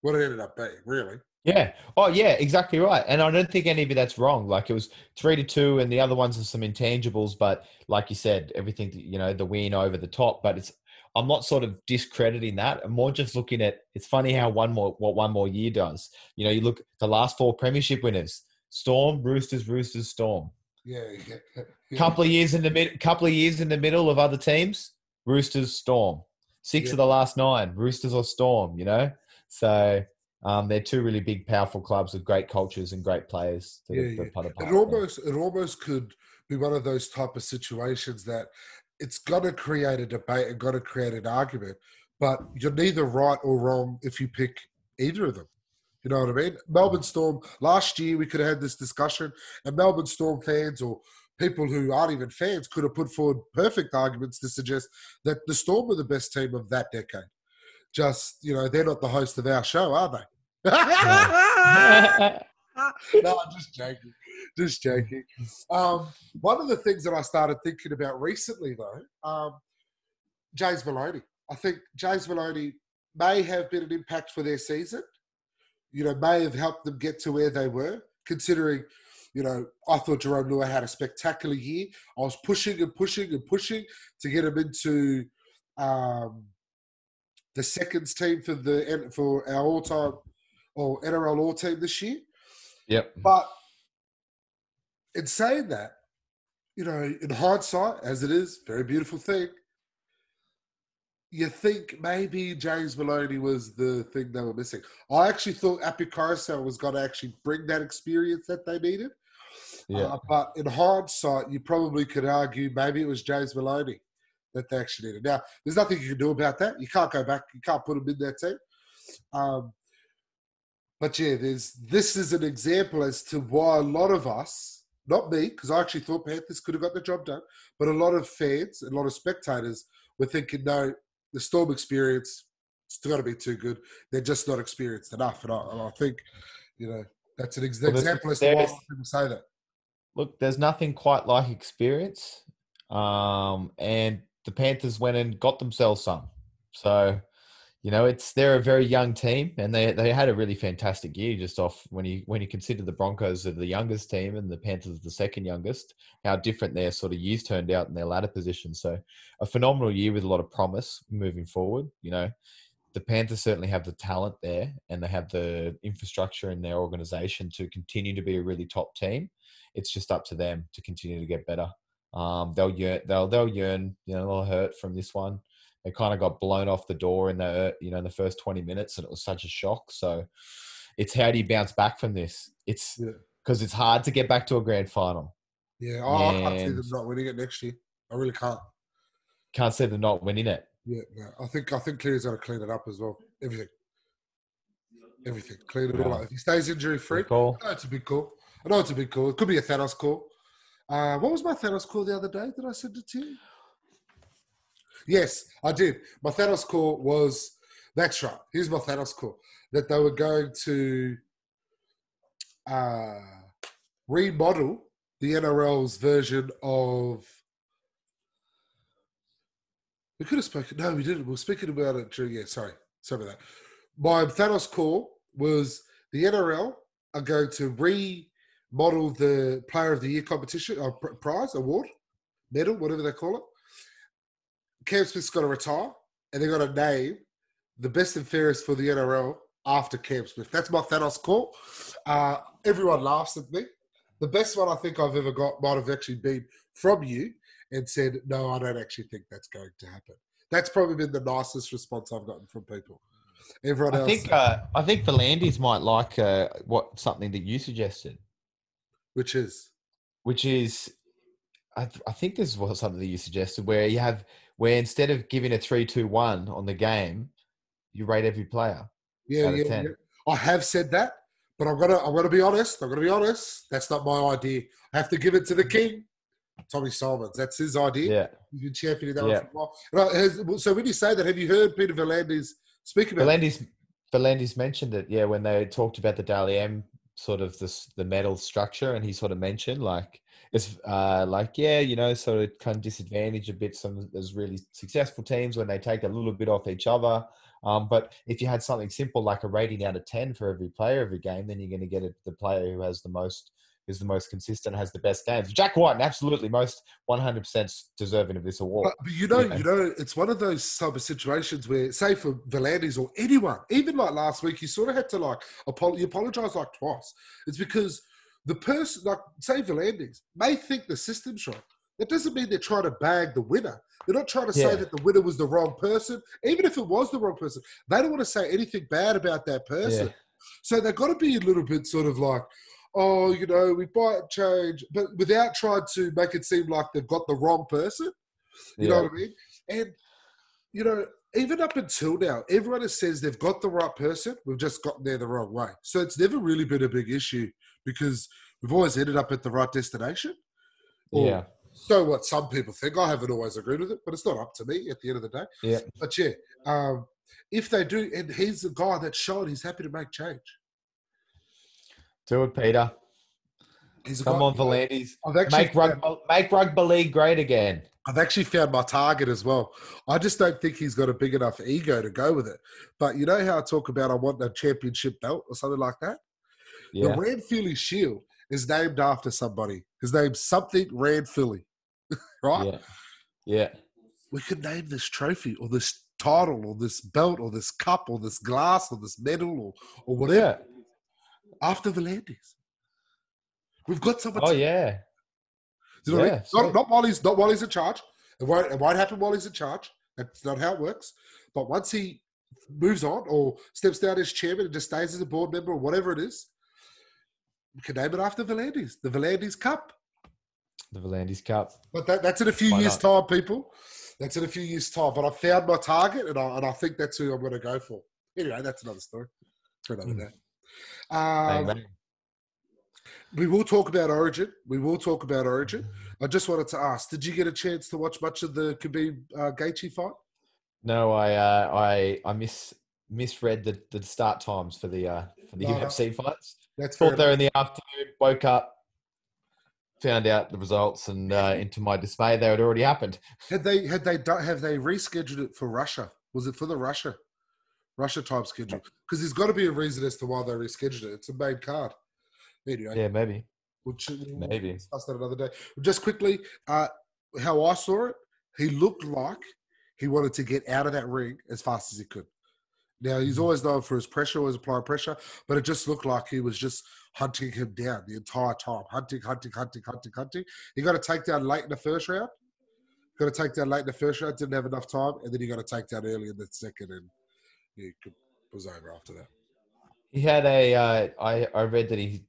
what it ended up being, really. Yeah. Oh, yeah, exactly right. And I don't think any of that's wrong. Like, it was three to two and the other ones are some intangibles, but like you said, everything, you know, the win over the top, but it's, I'm not sort of discrediting that. I'm more just looking at, it's funny how one more, what one more year does. You know, you look at the last four premiership winners, Storm, Roosters, Roosters, Storm. Yeah. yeah. Couple of years in the mid, couple of years in the middle of other teams, Roosters, Storm. Six yeah. of the last nine, Roosters or Storm, you know? So... Um, they're two really big, powerful clubs with great cultures and great players. To yeah, the, the yeah. It almost, it almost could be one of those type of situations that it's got to create a debate and got to create an argument, but you're neither right or wrong if you pick either of them. You know what I mean? Melbourne Storm, last year we could have had this discussion, and Melbourne Storm fans or people who aren't even fans could have put forward perfect arguments to suggest that the Storm were the best team of that decade. Just, you know, they're not the host of our show, are they? No, I'm just joking. Just joking. Um, one of the things that I started thinking about recently, though, um, James Maloney. I think James Maloney may have been an impact for their season. You know, may have helped them get to where they were, considering, you know, I thought Jarome Kikau had a spectacular year. I was pushing and pushing and pushing to get him into um, the seconds team for the for our all-time or N R L All Team this year. Yep. But in saying that, you know, in hindsight, as it is, very beautiful thing, you think maybe James Maloney was the thing they were missing. I actually thought Api Coruscant was going to actually bring that experience that they needed. Yeah. Uh, but in hindsight, you probably could argue maybe it was James Maloney that they actually needed. Now, there's nothing you can do about that. You can't go back. You can't put him in that team. Um, But yeah, there's, this is an example as to why a lot of us, not me, because I actually thought Panthers could have got the job done, but a lot of fans, a lot of spectators were thinking, no, the Storm experience, it's got to be too good. They're just not experienced enough. And I, and I think, you know, that's an ex- well, example as to why people say that. Look, there's nothing quite like experience. Um, and the Panthers went and got themselves some. So... You know, it's they're a very young team, and they they had a really fantastic year. Just off when you when you consider the Broncos are the youngest team and the Panthers are the second youngest, how different their sort of years turned out in their ladder position. So, a phenomenal year with a lot of promise moving forward. You know, the Panthers certainly have the talent there, and they have the infrastructure in their organisation to continue to be a really top team. It's just up to them to continue to get better. Um, they'll yearn, they'll they'll yearn, you know, they'll hurt from this one. They kind of got blown off the door in the you know in the first twenty minutes, and it was such a shock. So, it's how do you bounce back from this? It's because yeah. it's hard to get back to a grand final. Yeah, oh, I can't see them not winning it next year. I really can't. Can't see them not winning it. Yeah, no. I think I think Cleary's got to clean it up as well. Everything, everything, clean it yeah. all up. If he stays injury free, I know it's a big call. I know it's a big call. It could be a Thanos call. Uh, what was my Thanos call the other day? Did I send it to you? Yes, I did. My Thanos call was, that's right. Here's my Thanos call. That they were going to uh, remodel the N R L's version of... We could have spoken... No, we didn't. We were speaking about it during... Yeah, sorry. Sorry about that. My Thanos call was the N R L are going to remodel the Player of the Year competition, or prize, award, medal, whatever they call it. Cam Smith's got to retire, and they've got to name the best and fairest for the N R L after Cam Smith. That's my Thanos call. Uh, everyone laughs at me. The best one I think I've ever got might have actually been from you and said, no, I don't actually think that's going to happen. That's probably been the nicest response I've gotten from people. Everyone else. I think, uh, I think the Landys might like uh, what something that you suggested. Which is? Which is, I, th- I think this was something that you suggested, where you have, where instead of giving a three two one on the game, you rate every player. Yeah, out of yeah, ten. yeah. I have said that, but I'm gonna I'm gonna be honest. I'm gonna be honest. That's not my idea. I have to give it to the king, Tommy Solomons. That's his idea. Yeah, he's been championing that yeah. one for a while. Has, so when you say that, have you heard Peter Verlandis speak about? Verlandis, Verlandis mentioned it. Yeah, when they talked about the Daly M sort of this the medal structure, and he sort of mentioned like it's uh, like yeah, you know, sort of kind of disadvantage a bit some of those really successful teams when they take a little bit off each other. Um, but if you had something simple like a rating out of ten for every player every game, then you're going to get it, the player who has the most, is the most consistent, has the best games. Jack White, absolutely most one hundred percent deserving of this award. But, but you know, yeah. you know, it's one of those type of situations where, say for Verlandis or anyone, even like last week, you sort of had to like apol- you apologise like twice. It's because the person, like say Verlandis, may think the system's wrong. That doesn't mean they're trying to bag the winner. They're not trying to yeah. say that the winner was the wrong person. Even if it was the wrong person, they don't want to say anything bad about that person. Yeah. So they've got to be a little bit sort of like, oh, you know, we might change, but without trying to make it seem like they've got the wrong person. You yeah. know what I mean? And, you know, even up until now, everyone says they've got the right person. We've just gotten there the wrong way. So it's never really been a big issue because we've always ended up at the right destination. Or, yeah. So what some people think, I haven't always agreed with it, but it's not up to me at the end of the day. Yeah. But yeah, um, if they do, and he's the guy that showed he's happy to make change. Do it, Peter. He's Come on, Verlandis. Make rugby, make rugby league great again. I've actually found my target as well. I just don't think he's got a big enough ego to go with it. But you know how I talk about I want a championship belt or something like that? Yeah. The Ranfurly Shield is named after somebody. His name's something Ranfurly, right? Yeah. yeah. We could name this trophy or this title or this belt or this cup or this glass or this medal or, or whatever yeah. after Verlandis. We've got someone. Oh, to- yeah. You know yeah, what I mean? not, not, while he's, not while he's in charge. It won't, it won't happen while he's in charge. That's not how it works. But once he moves on or steps down as chairman and just stays as a board member or whatever it is, we can name it after Verlandis, the Verlandis Cup. The Verlandis Cup. But that, that's in a few Why years' not? time, people. That's in a few years' time. But I found my target, and I, and I think that's who I'm going to go for. Anyway, that's another story. For another mm. day. Um, hey, we will talk about Origin. We will talk about Origin. I just wanted to ask, did you get a chance to watch much of the Khabib uh, Gaethje fight? No, I uh, I, I miss, misread the, the start times for the uh, for the no, U F C no. fights. That's Thought they were in the afternoon, woke up, found out the results, and uh, into my dismay, they had already happened. Had they had they done, have they rescheduled it for Russia? Was it for the Russia Russia time schedule? Because there's got to be a reason as to why they rescheduled it. It's a main card. Anyway, yeah, maybe. We'll, we'll maybe discuss that another day. Just quickly, uh, how I saw it, he looked like he wanted to get out of that ring as fast as he could. Now, he's always known for his pressure, always applying pressure, but it just looked like he was just hunting him down the entire time. Hunting, hunting, hunting, hunting, hunting. He got a takedown late in the first round. Got a takedown late in the first round, didn't have enough time, and then he got a takedown early in the second, and it was over after that. He had a, uh, I, I read that he,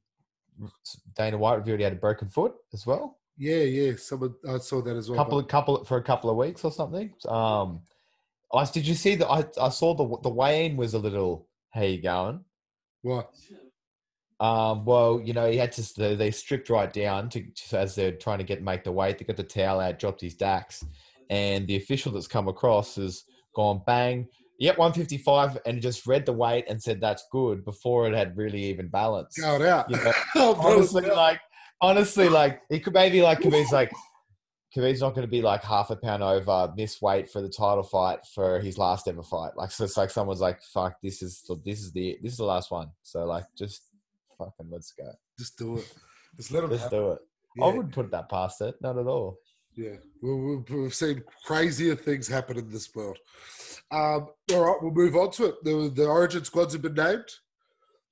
Dana White revealed he had a broken foot as well. Yeah, yeah, someone, I saw that as well. Couple, but... couple For a couple of weeks or something. Um I, did you see that? I, I saw the the weigh-in was a little, how you going? What? Um, well, you know, he had to, they, they stripped right down to, as they're trying to get, make the weight. They got the towel out, dropped his D A X, and the official that's come across has gone bang, yep, one fifty-five, and just read the weight and said that's good before it had really even balanced. Got out. You know, honestly, like, honestly, like, it could maybe like, Khabib's like, Khabib's not going to be like half a pound over this weight for the title fight for his last ever fight. Like, so it's like someone's like, fuck, this is this is the this is the last one. So like, just fucking let's go. Just do it. Just let them just happen. do it. Yeah. I wouldn't put that past it. Not at all. Yeah, we've seen crazier things happen in this world. Um, all right, we'll move on to it. The, the Origin squads have been named.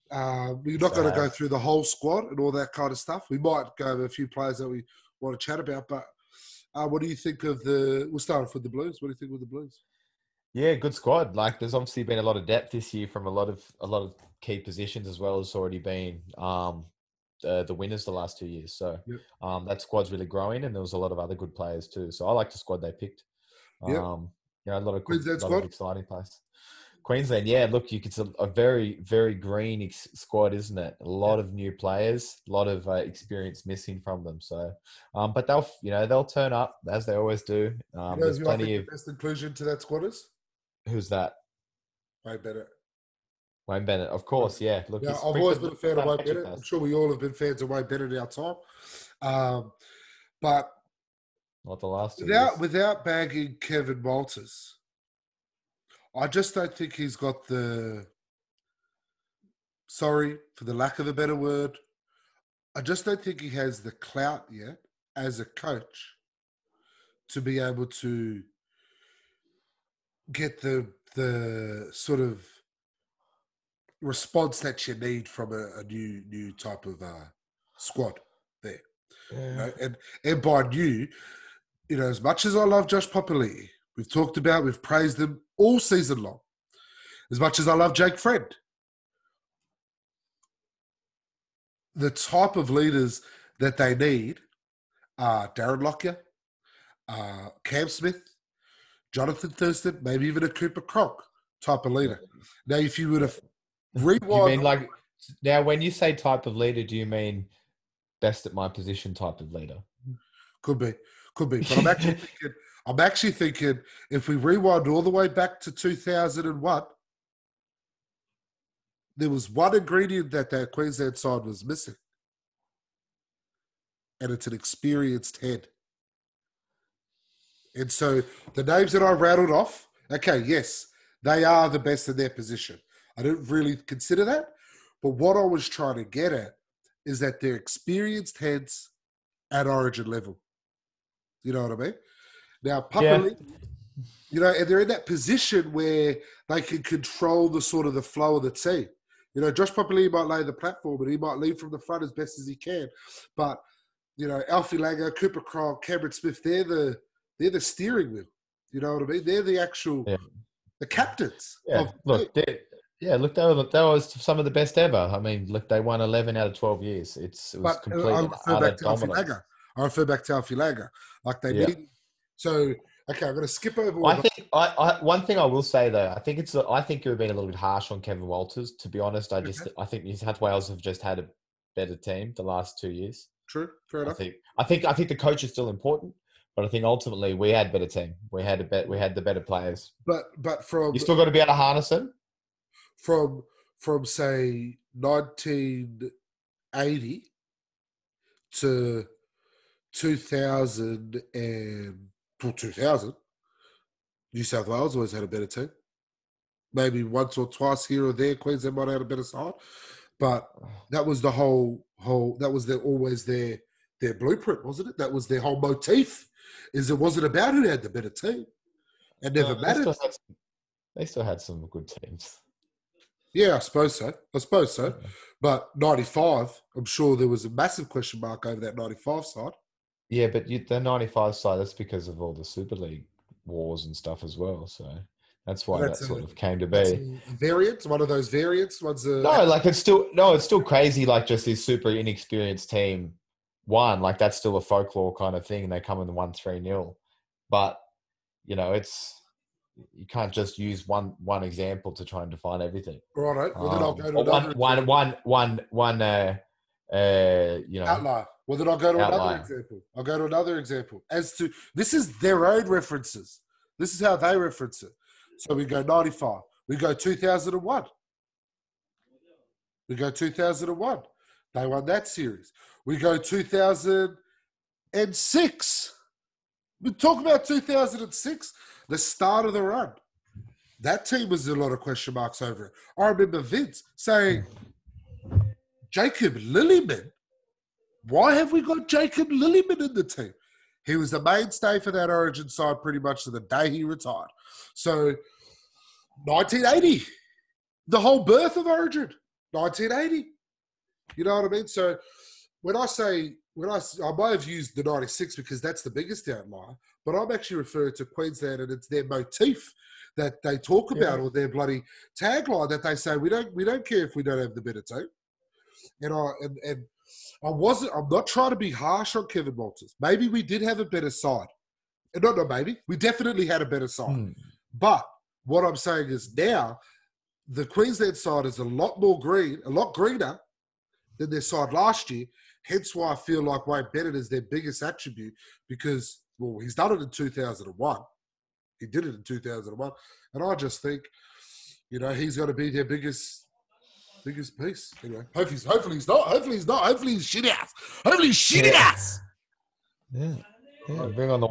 Uh, we're not so, going to go through the whole squad and all that kind of stuff. We might go over a few players that we want to chat about, but uh, what do you think of the... We'll start off with the Blues. What do you think with the Blues? Yeah, good squad. Like, there's obviously been a lot of depth this year from a lot of a lot of key positions as well as already been... Um, Uh, the winners the last two years. So yep. um, that squad's really growing, and there was a lot of other good players too. So I like the squad they picked. Um, yep. You know, a lot of, Queensland a lot squad. of exciting players. Queensland, yeah. Look, you, it's a, a very, very green ex- squad, isn't it? A lot yep. of new players, a lot of uh, experience missing from them. So, um, but they'll, you know, they'll turn up as they always do. Um, you know, there's plenty of the best inclusion to that squad is? Who's that? Wayne Bennett. Wayne Bennett, of course, yeah. Look, yeah, I've always been a fan of Wayne Bennett. Pass. I'm sure we all have been fans of Wayne Bennett in our time. Um, but not the last without, without bagging Kevin Walters, I just don't think he's got the, sorry for the lack of a better word, I just don't think he has the clout yet as a coach to be able to get the the sort of response that you need from a, a new new type of uh, squad there. Yeah. You know, and, and by new, you know, as much as I love Josh Papali'i, we've talked about, we've praised him all season long, as much as I love Jake Fred, the type of leaders that they need are Darren Lockyer, uh, Cam Smith, Jonathan Thurston, maybe even a Cooper Cronk type of leader. Now, if you would have Rewind. You mean like now? When you say type of leader, do you mean best at my position type of leader? Could be, could be. But I'm actually thinking. I'm actually thinking if we rewind all the way back to two thousand one, there was one ingredient that that Queensland side was missing, and it's an experienced head. And so the names that I rattled off, okay, yes, they are the best in their position. I didn't really consider that. But what I was trying to get at is that they're experienced heads at Origin level. You know what I mean? Now, Papali'i, yeah. you know, and they're in that position where they can control the sort of the flow of the team. You know, Josh Papali'i might lay the platform and he might lead from the front as best as he can. But, you know, Alfie Langer, Cooper Cronk, Cameron Smith, they're the, they're the steering wheel. You know what I mean? They're the actual yeah. the captains. Yeah, of look, the Yeah, look, they were, they were some of the best ever. I mean, look, they won eleven out of twelve years. It's, it was but complete I refer back to Alfie Langer. I refer back to Alfie Langer. Like they yeah. need. So, okay, I'm going to skip over. I think I, I, one thing I will say though, I think it's I think you've been a little bit harsh on Kevin Walters. To be honest, I just okay. I think New South Wales have just had a better team the last two years. True, fair enough. I think I think I think the coach is still important. But I think ultimately we had better team. We had a bet. We had the better players. But but from you still got to be able to harness them. From from say nineteen eighty to two thousand and well, two thousand, New South Wales always had a better team. Maybe once or twice here or there, Queensland might have had a better side, but that was the whole whole. That was their always their their blueprint, wasn't it? That was their whole motif. Is it wasn't about who had the better team. It never no, mattered. They still, some, they still had some good teams. Yeah, I suppose so. I suppose so. Yeah. But ninety-five, I'm sure there was a massive question mark over that ninety-five side. Yeah, but you, the ninety-five side, that's because of all the Super League wars and stuff as well. So that's why that's that a, sort of came to be. Variants, one of those variants. One's a, no, like it's still no, it's still crazy. Like just this super inexperienced team won. Like that's still a folklore kind of thing. And they come in the one three nil, but you know it's. You can't just use one one example to try and define everything. Right. Well, then I'll go to um, one, one, one, one, one, uh, uh, you know, outlier. Well, then I'll go to outline. another example. I'll go to another example. As to, this is their own references. This is how they reference it. So we go ninety-five. We go two thousand one. We go two thousand one. They won that series. We go two thousand six. We talk about two thousand six, the start of the run. That team was a lot of question marks over it. I remember Vince saying, Jacob Lilliman? Why have we got Jacob Lilliman in the team? He was the mainstay for that Origin side pretty much to the day he retired. So, nineteen eighty. The whole birth of Origin. nineteen eighty. You know what I mean? So, when I say, when I, I might have used the ninety-six because that's the biggest outlier, but I'm actually referring to Queensland and it's their motif that they talk about, yeah, or their bloody tagline that they say, we don't, we don't care if we don't have the better team. And I, and, and I wasn't, I'm not trying to be harsh on Kevin Walters. Maybe we did have a better side. And not, no, maybe. We definitely had a better side. Mm. But what I'm saying is now the Queensland side is a lot more green, a lot greener than their side last year. Hence why I feel like Wayne Bennett is their biggest attribute because, well, he's done it in two thousand one. He did it in two thousand one. And I just think, you know, he's going to be their biggest biggest piece. Anyway, hopefully he's, hopefully he's not. Hopefully he's not. Hopefully he's shit ass. Hopefully he's shit yeah. ass. Yeah. yeah. Bring on the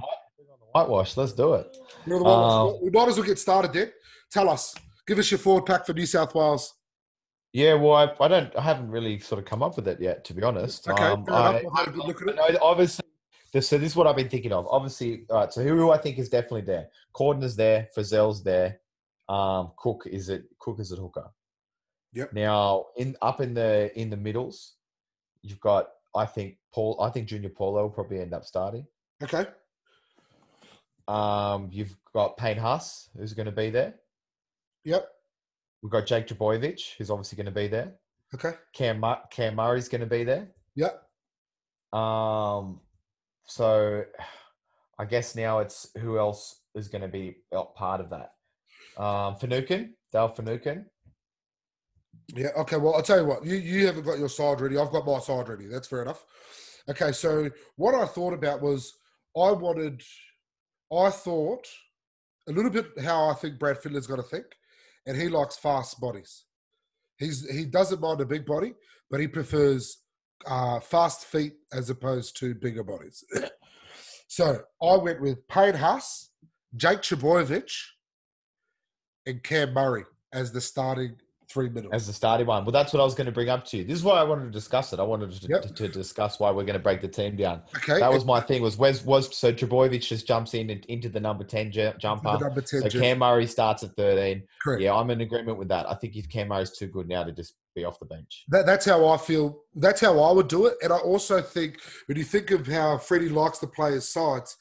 whitewash. Let's do it. Um, we might as well get started then. Tell us. Give us your forward pack for New South Wales. Yeah, well, I, I don't. I haven't really sort of come up with it yet, to be honest. Okay, um, fair I, enough. We'll have a good look at it. I know, obviously, this, so this is what I've been thinking of. Obviously, all right. So who, who I think is definitely there? Corden is there. Fizell's there. Um, Cook is it? Cook is it? Hooker. Yep. Now in up in the in the middles, you've got I think Paul. I think Junior Paulo will probably end up starting. Okay. Um, you've got Payne Huss, who's going to be there. Yep. We've got Jake Trbojevic, who's obviously going to be there. Okay. Cam Cam Murray's going to be there. Yep. Um, so I guess now it's who else is going to be part of that. Um, Finucane, Dale Finucane. Yeah. Okay. Well, I'll tell you what. You you haven't got your side ready. I've got my side ready. That's fair enough. Okay. So what I thought about was I wanted, I thought a little bit how I think Brad Fidler's got to think. And he likes fast bodies. He's he doesn't mind a big body, but he prefers uh, fast feet as opposed to bigger bodies. So I went with Payne Huss, Jake Trbojevic, and Cam Murray as the starting three middle. As the starting one. Well, that's what I was going to bring up to you. This is why I wanted to discuss it. I wanted to, yep. to, to discuss why we're going to break the team down. Okay. That was my thing. Was was, was so Trbojevic just jumps in and, into the number ten jumper. Number ten so jump. Cam Murray starts at thirteen. Correct. Yeah, I'm in agreement with that. I think Cam Murray's too good now to just be off the bench. That, that's how I feel. That's how I would do it. And I also think when you think of how Freddie likes to play his sides,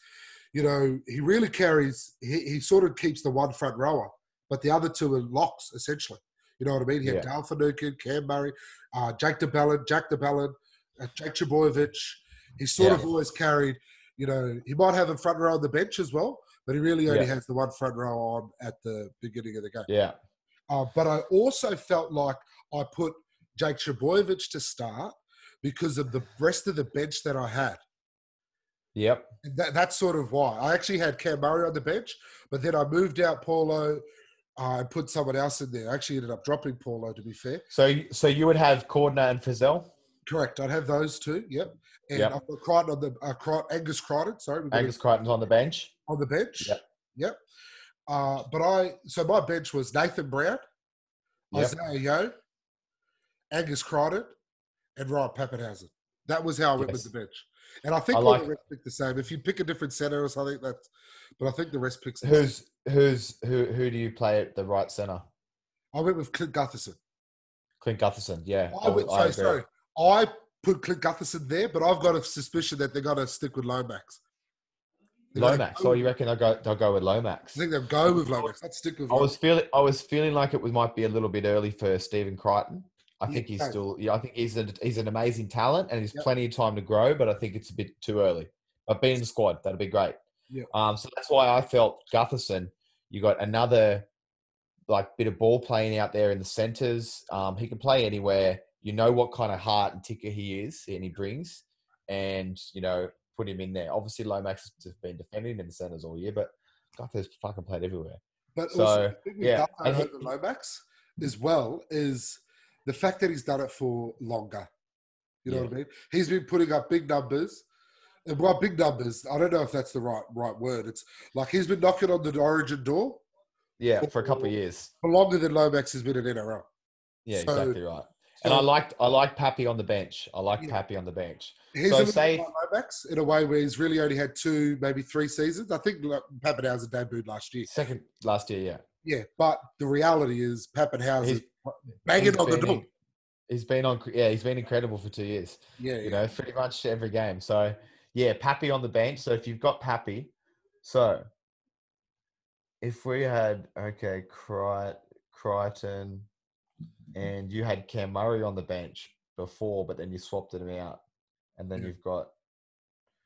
you know, he really carries. He, he sort of keeps the one front rower, but the other two are locks essentially. You know what I mean? He had yeah. Dale Finucane, Cam Murray, uh, Jake DeBellin, Jack DeBellin, uh, Jake Trbojevic. He sort yeah. of always carried, you know, he might have a front row on the bench as well, but he really only yeah. has the one front row on at the beginning of the game. Yeah. Uh, but I also felt like I put Jake Trbojevic to start because of the rest of the bench that I had. Yep. And that, that's sort of why. I actually had Cam Murray on the bench, but then I moved out Paulo. I uh, put someone else in there. I actually ended up dropping Paulo, to be fair. So so you would have Cordner and Fizell? Correct. I'd have those two, yep. And yep. I've got Crichton on the, uh, Crichton, Angus Crichton, sorry. Angus Crichton's on the bench. On the bench, yep. yep. Uh, but I, so my bench was Nathan Brown, yep. Isaiah Yeo, Angus Crichton, and Rob Pappenhausen. That was how I went yes. with the bench. And I think I all like the rest pick the same. If you pick a different centre or something, that's but I think the rest picks the Who's, same. Who's who? Who do you play at the right centre? I went with Clint Gutherson. Clint Gutherson, yeah. I, I would say so. I put Clint Gutherson there, but I've got a suspicion that they're going to stick with Lomax. They're Lomax. Go, oh, you reckon they'll go? They'll go with Lomax. I think they'll go with Lomax. Let's stick with. I Lomax. was feeling. I was feeling like it was, might be a little bit early for Stephen Crichton. I yeah, think he's okay. still. Yeah, I think he's a, he's an amazing talent, and he's yep. plenty of time to grow. But I think it's a bit too early. But being in the squad, that'd be great. Yeah. Um. So that's why I felt Gutherson. You got another like bit of ball playing out there in the centres. Um, he can play anywhere. You know what kind of heart and ticker he is and he brings. and, you know, put him in there. Obviously, Lomax has been defending in the centres all year, but Guther's fucking played everywhere. But so, also, the thing with yeah. Guther over Lomax as well is the fact that he's done it for longer. You know yeah. what I mean? He's been putting up big numbers. And by big numbers, I don't know if that's the right right word. It's like he's been knocking on the Origin door. Yeah, for, for a couple of years. For longer than Lomax has been in N R L. Yeah, so, exactly right. And so, I liked I liked Pappy on the bench. I like yeah. Pappy on the bench. He's so a say, like Lomax in a way where he's really only had two, maybe three seasons. I think Pappenhausen debuted last year. Second last year, yeah. Yeah, but the reality is Pappenhausen banging on the door. In, he's been on, yeah, he's been incredible for two years. Yeah, you yeah. know, pretty much every game. So yeah, Pappy on the bench. So if you've got Pappy, so if we had okay, Cry, Crichton. And you had Cam Murray on the bench before, but then you swapped him out. And then yeah. you've got...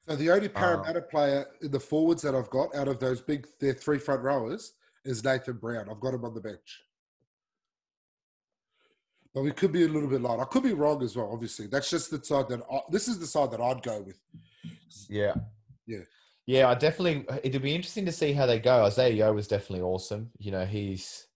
So the only Parramatta um, player in the forwards that I've got out of those big, their three front rowers, is Nathan Brown. I've got him on the bench. But we could be a little bit light. I could be wrong as well, obviously. That's just the side that... I, this is the side that I'd go with. Yeah. Yeah. Yeah, I definitely... It'd be interesting to see how they go. Isaiah Yeo was definitely awesome. You know, he's...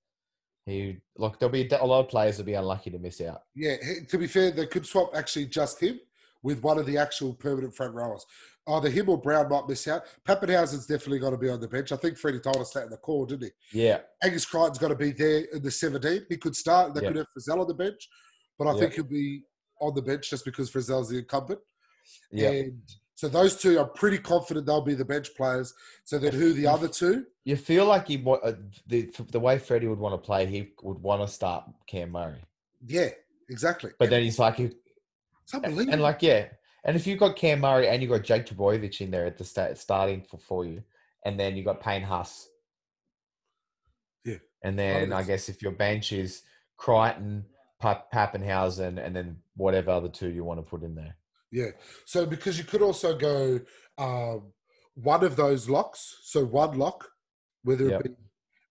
He, like, there'll be a lot of players will be unlucky to miss out. Yeah, to be fair, they could swap actually just him with one of the actual permanent front rowers. Either him or Brown might miss out. Pappenhausen's definitely got to be on the bench. I think Freddie told us that in the call, didn't he? Yeah. Angus Crichton's got to be there in the seventeen. He could start. They yep. could have Fizell on the bench, but I yep. think he'll be on the bench just because Frizell's the incumbent. Yeah. And so those two, I'm pretty confident they'll be the bench players. So then who the other two? You feel like he, the, the way Freddie would want to play, he would want to start Cam Murray. Yeah, exactly. But yeah. then he's like... He, it's unbelievable. And like, yeah. And if you've got Cam Murray and you've got Jake Trbojevic in there at the start, starting for, for you, and then you've got Payne Huss. Yeah. And then I, I guess if your bench is Crichton, Pappenhausen, and then whatever other two you want to put in there. Yeah. So because you could also go um, one of those locks. So one lock, whether it yep. be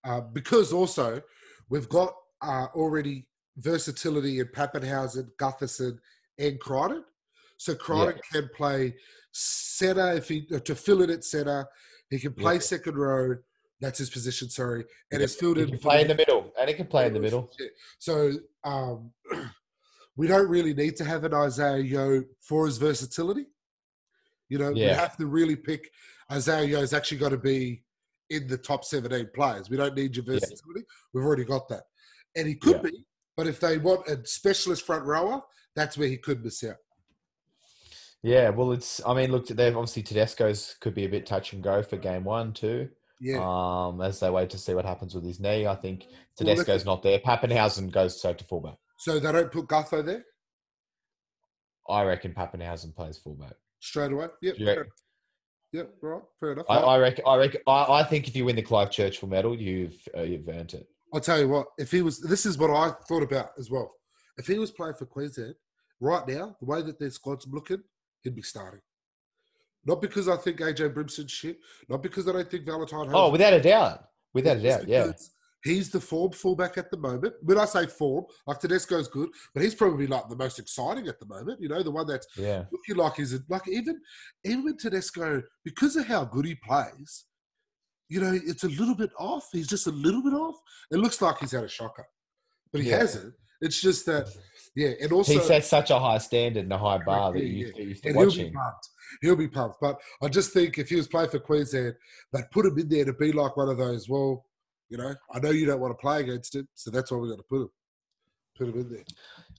uh, because also we've got uh, already versatility in Pappenhausen, Gutherson, and Crichton. So Crichton yep. can play centre if he to fill in at centre. He can play yep. second row. That's his position. Sorry, and it's filled in. He can play in the middle, and he can play in the middle. So. Um, We don't really need to have an Isaiah Yeo for his versatility. You know, yeah. we have to really pick Isaiah Yeo's actually got to be in the top seventeen players. We don't need your versatility. Yeah. We've already got that. And he could yeah. be, but if they want a specialist front rower, that's where he could miss out. Yeah, well, it's, I mean, look, they've obviously Tedesco's could be a bit touch and go for game one, too. Yeah. Um, as they wait to see what happens with his knee. I think Tedesco's well, not there. Pappenhausen goes straight to fullback. So they don't put Gutho there? I reckon Pappenhausen plays fullback. Straight away? Yep. Fair enough. Yep, right. Fair enough. I, I reckon. I reckon. I, I think if you win the Clive Churchill medal, you've uh, you've earned it. I'll tell you what. If he was, this is what I thought about as well. If he was playing for Queensland right now, the way that their squad's looking, he'd be starting. Not because I think A J Brimson's shit. Not because I don't think Valentine. Oh, without a doubt. Without a doubt. Yeah. He's the form fullback at the moment. When I say form, like Tedesco's good, but he's probably like the most exciting at the moment. You know, the one that's yeah. looking like he's like even even when Tedesco, because of how good he plays, you know, it's a little bit off. He's just a little bit off. It looks like he's had a shocker, but he yeah. hasn't. It's just that, yeah. And also, he sets such a high standard and a high bar that you yeah. used to and watch he'll be him. Pumped. He'll be pumped. But I just think if he was playing for Queensland, they'd put him in there to be like one of those. Well. You know, I know you don't want to play against him, so that's why we got to put him, put him in there.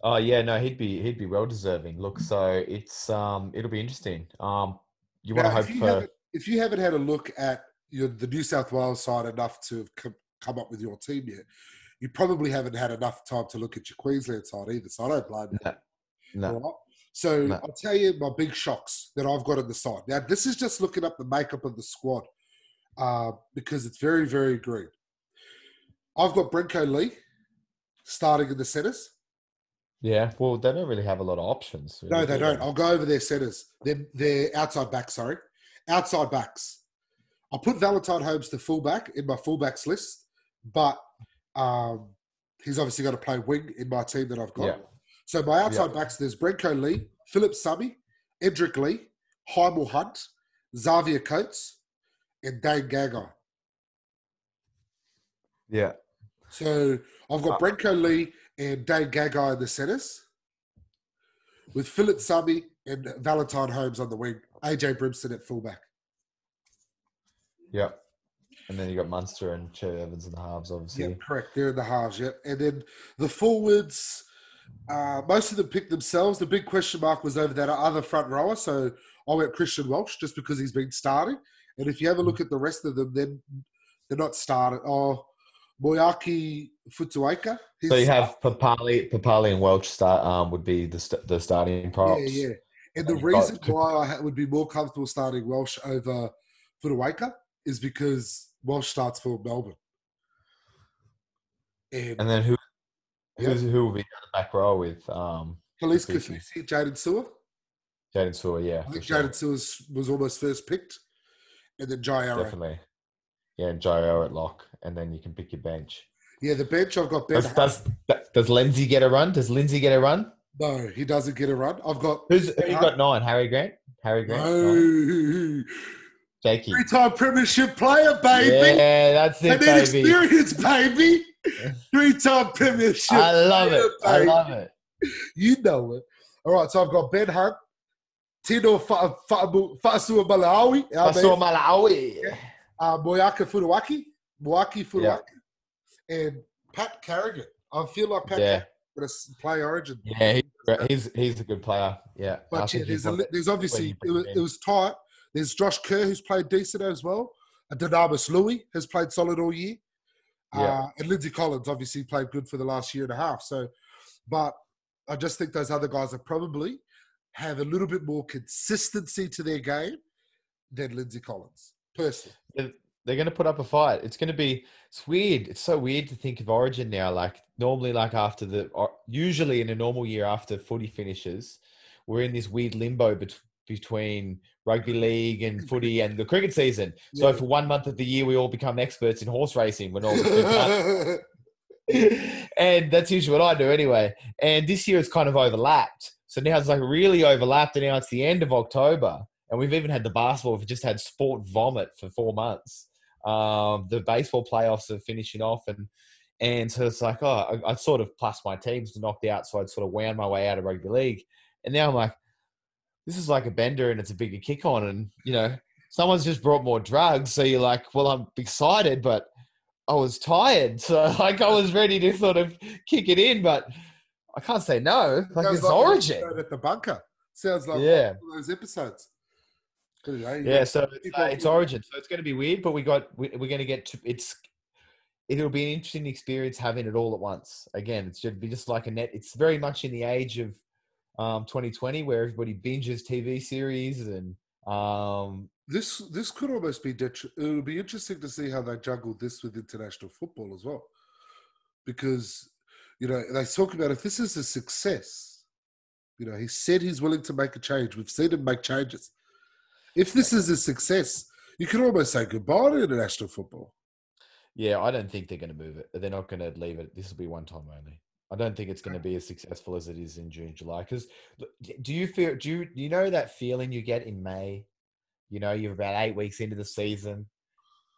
Oh uh, yeah, no, he'd be he'd be well deserving. Look, so it's um, it'll be interesting. Um, you now, want to hope for if you haven't had a look at your, the New South Wales side enough to have come, come up with your team yet, you probably haven't had enough time to look at your Queensland side either. So I don't blame you. No, no. All right? So no. I'll tell you my big shocks that I've got in the side. Now this is just looking up the makeup of the squad uh, because it's very very green. I've got Brenko Lee starting in the centres. Yeah, well, they don't really have a lot of options. Really. No, they don't. I'll go over their centres. They're, they're outside backs, sorry. Outside backs. I put Valentine Holmes to fullback in my fullbacks list, but um, he's obviously got to play wing in my team that I've got. Yeah. So my outside yeah. backs, there's Brenko Lee, Phillip Sami, Edric Lee, Hymel Hunt, Xavier Coates, and Dane Gagai. Yeah. So I've got uh, Brenko Lee and Dane Gagai in the centres, with Phillip Sami and Valentine Holmes on the wing. A J Brimson at fullback. Yeah. And then you got Munster and Che Evans in the halves, obviously. Yeah, correct. They're in the halves, yeah. And then the forwards, uh, most of them picked themselves. The big question mark was over that other front rower. So I went Christian Welsh just because he's been starting. And if you have a look at the rest of them, then they're not started. Oh, Moeaki Fotuaika. So you have Papali'i, Papali'i and Welsh start, um, would be the, st- the starting props. Yeah, yeah. And, and the reason got... why I would be more comfortable starting Welsh over Fotuaika is because Welsh starts for Melbourne. And, and then who yeah. who will be on the back row with? Um, Felice Kafusi, Jayden Sewer. Jayden Sewer, yeah. I think sure. Jayden Sewer was almost first picked. And then Jai Arrow. Definitely. Yeah, and Jai Arrow at lock. And then you can pick your bench. Yeah, the bench, I've got Ben. Does, does, does Lindsay get a run? Does Lindsay get a run? No, he doesn't get a run. I've got... Who's, who you got nine? Harry Grant? Harry Grant? No. Jakey. Three-time premiership player, baby. Yeah, that's it, and baby. And experience, baby. Three-time premiership I love player, it. I baby. love it. You know it. All right, so I've got Ben Hunt, Tino Fasua Malawi. Fasua Malawi. Moeaki Fotuaika. Moeaki Fotuaika. And Pat Carrigan. I feel like Pat yeah. Carrigan. But play Origin. Yeah, he's he's a good player. Yeah, but yeah, there's, a, there's obviously it was, it was tight. There's Josh Kerr who's played decent as well. Danamis Louis has played solid all year, yeah. uh, and Lindsay Collins obviously played good for the last year and a half. So, but I just think those other guys are probably have a little bit more consistency to their game than Lindsay Collins personally. Yeah. They're going to put up a fight. It's going to be, it's weird. It's so weird to think of Origin now. Like normally, like after the, usually in a normal year after footy finishes, we're in this weird limbo be- between rugby league and footy and the cricket season. So yeah. for one month of the year, we all become experts in horse racing. When all the And that's usually what I do anyway. And this year it's kind of overlapped. So now it's like really overlapped and now it's the end of October. And we've even had the basketball, we've just had sport vomit for four months. Um, the baseball playoffs are finishing off, and and so it's like, oh, I, I sort of plus my teams to knock the outside, sort of wound my way out of rugby league, and now I'm like, this is like a bender, and it's a bigger kick on, and you know, someone's just brought more drugs, so you're like, well, I'm excited, but I was tired, so like I was ready to sort of kick it in, but I can't say no. Like it's like Origin at the bunker. Sounds like yeah. one of those episodes. Yeah, so it's, uh, it's Origin, so it's going to be weird, but we got we, we're going to get to it's. It'll be an interesting experience having it all at once. Again, it should be just like a net. It's very much in the age of um, twenty twenty where everybody binges T V series and um, this. This could almost be. Detri- it'll be interesting to see how they juggle this with international football as well, because you know they talk about if this is a success, you know he said he's willing to make a change. We've seen him make changes. If this is a success, you can almost say goodbye to international football. Yeah, I don't think they're going to move it. They're not going to leave it. This will be one time only. I don't think it's going to be as successful as it is in June, July. Because do you feel? Do you, you know that feeling you get in May? You know, you're about eight weeks into the season.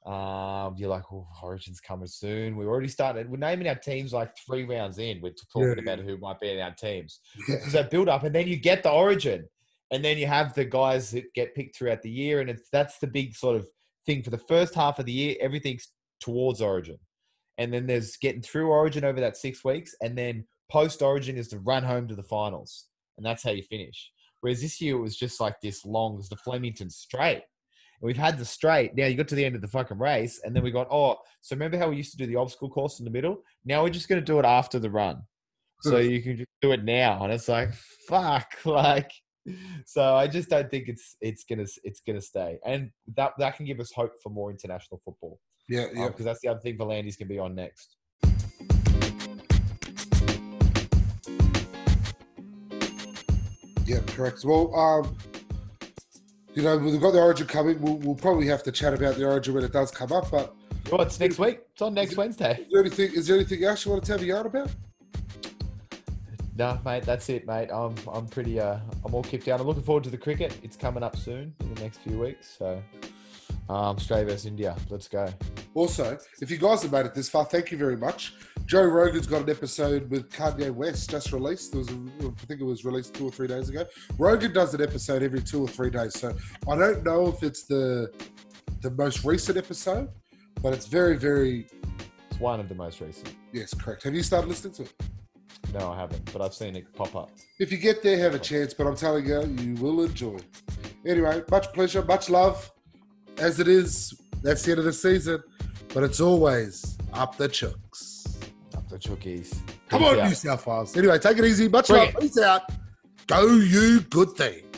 Um, you're like, oh, Origin's coming soon. We already started. We're naming our teams like three rounds in. We're talking yeah. about who might be in our teams. Yeah. It's that build up, and then you get the Origin. And then you have the guys that get picked throughout the year. And it's, that's the big sort of thing for the first half of the year. Everything's towards Origin. And then there's getting through Origin over that six weeks. And then post-Origin is the run home to the finals. And that's how you finish. Whereas this year, it was just like this long. It was the Flemington straight. And we've had the straight. Now you got to the end of the fucking race. And then we got, oh, so remember how we used to do the obstacle course in the middle? Now we're just going to do it after the run. So you can just do it now. And it's like, fuck, like... So I just don't think it's it's gonna it's gonna stay, and that that can give us hope for more international football. Yeah, yeah. Because um, that's the other thing Volandis can be on next. Yeah, correct. Well, um, you know we've got the Origin coming. We'll, we'll probably have to chat about the Origin when it does come up. But well, it's next week. It's on next is Wednesday. There, is there anything? Is there anything else you want to tell me out about? No, mate, that's it, mate. I'm I'm pretty uh I'm all kicked out. I'm looking forward to the cricket. It's coming up soon in the next few weeks. So um Australia versus India. Let's go. Also, if you guys have made it this far, thank you very much. Joe Rogan's got an episode with Kanye West just released. It was, I think it was released two or three days ago. Rogan does an episode every two or three days. So I don't know if it's the the most recent episode, but it's very, very... It's one of the most recent. Yes, correct. Have you started listening to it? No, I haven't, but I've seen it pop up. If you get there, have a chance, but I'm telling you, you will enjoy it. Anyway, much pleasure, much love. As it is, that's the end of the season, but it's always up the chooks. Up the chookies. Come on, New South Wales. Anyway, take it easy. Much love. Peace out. Go you good thing.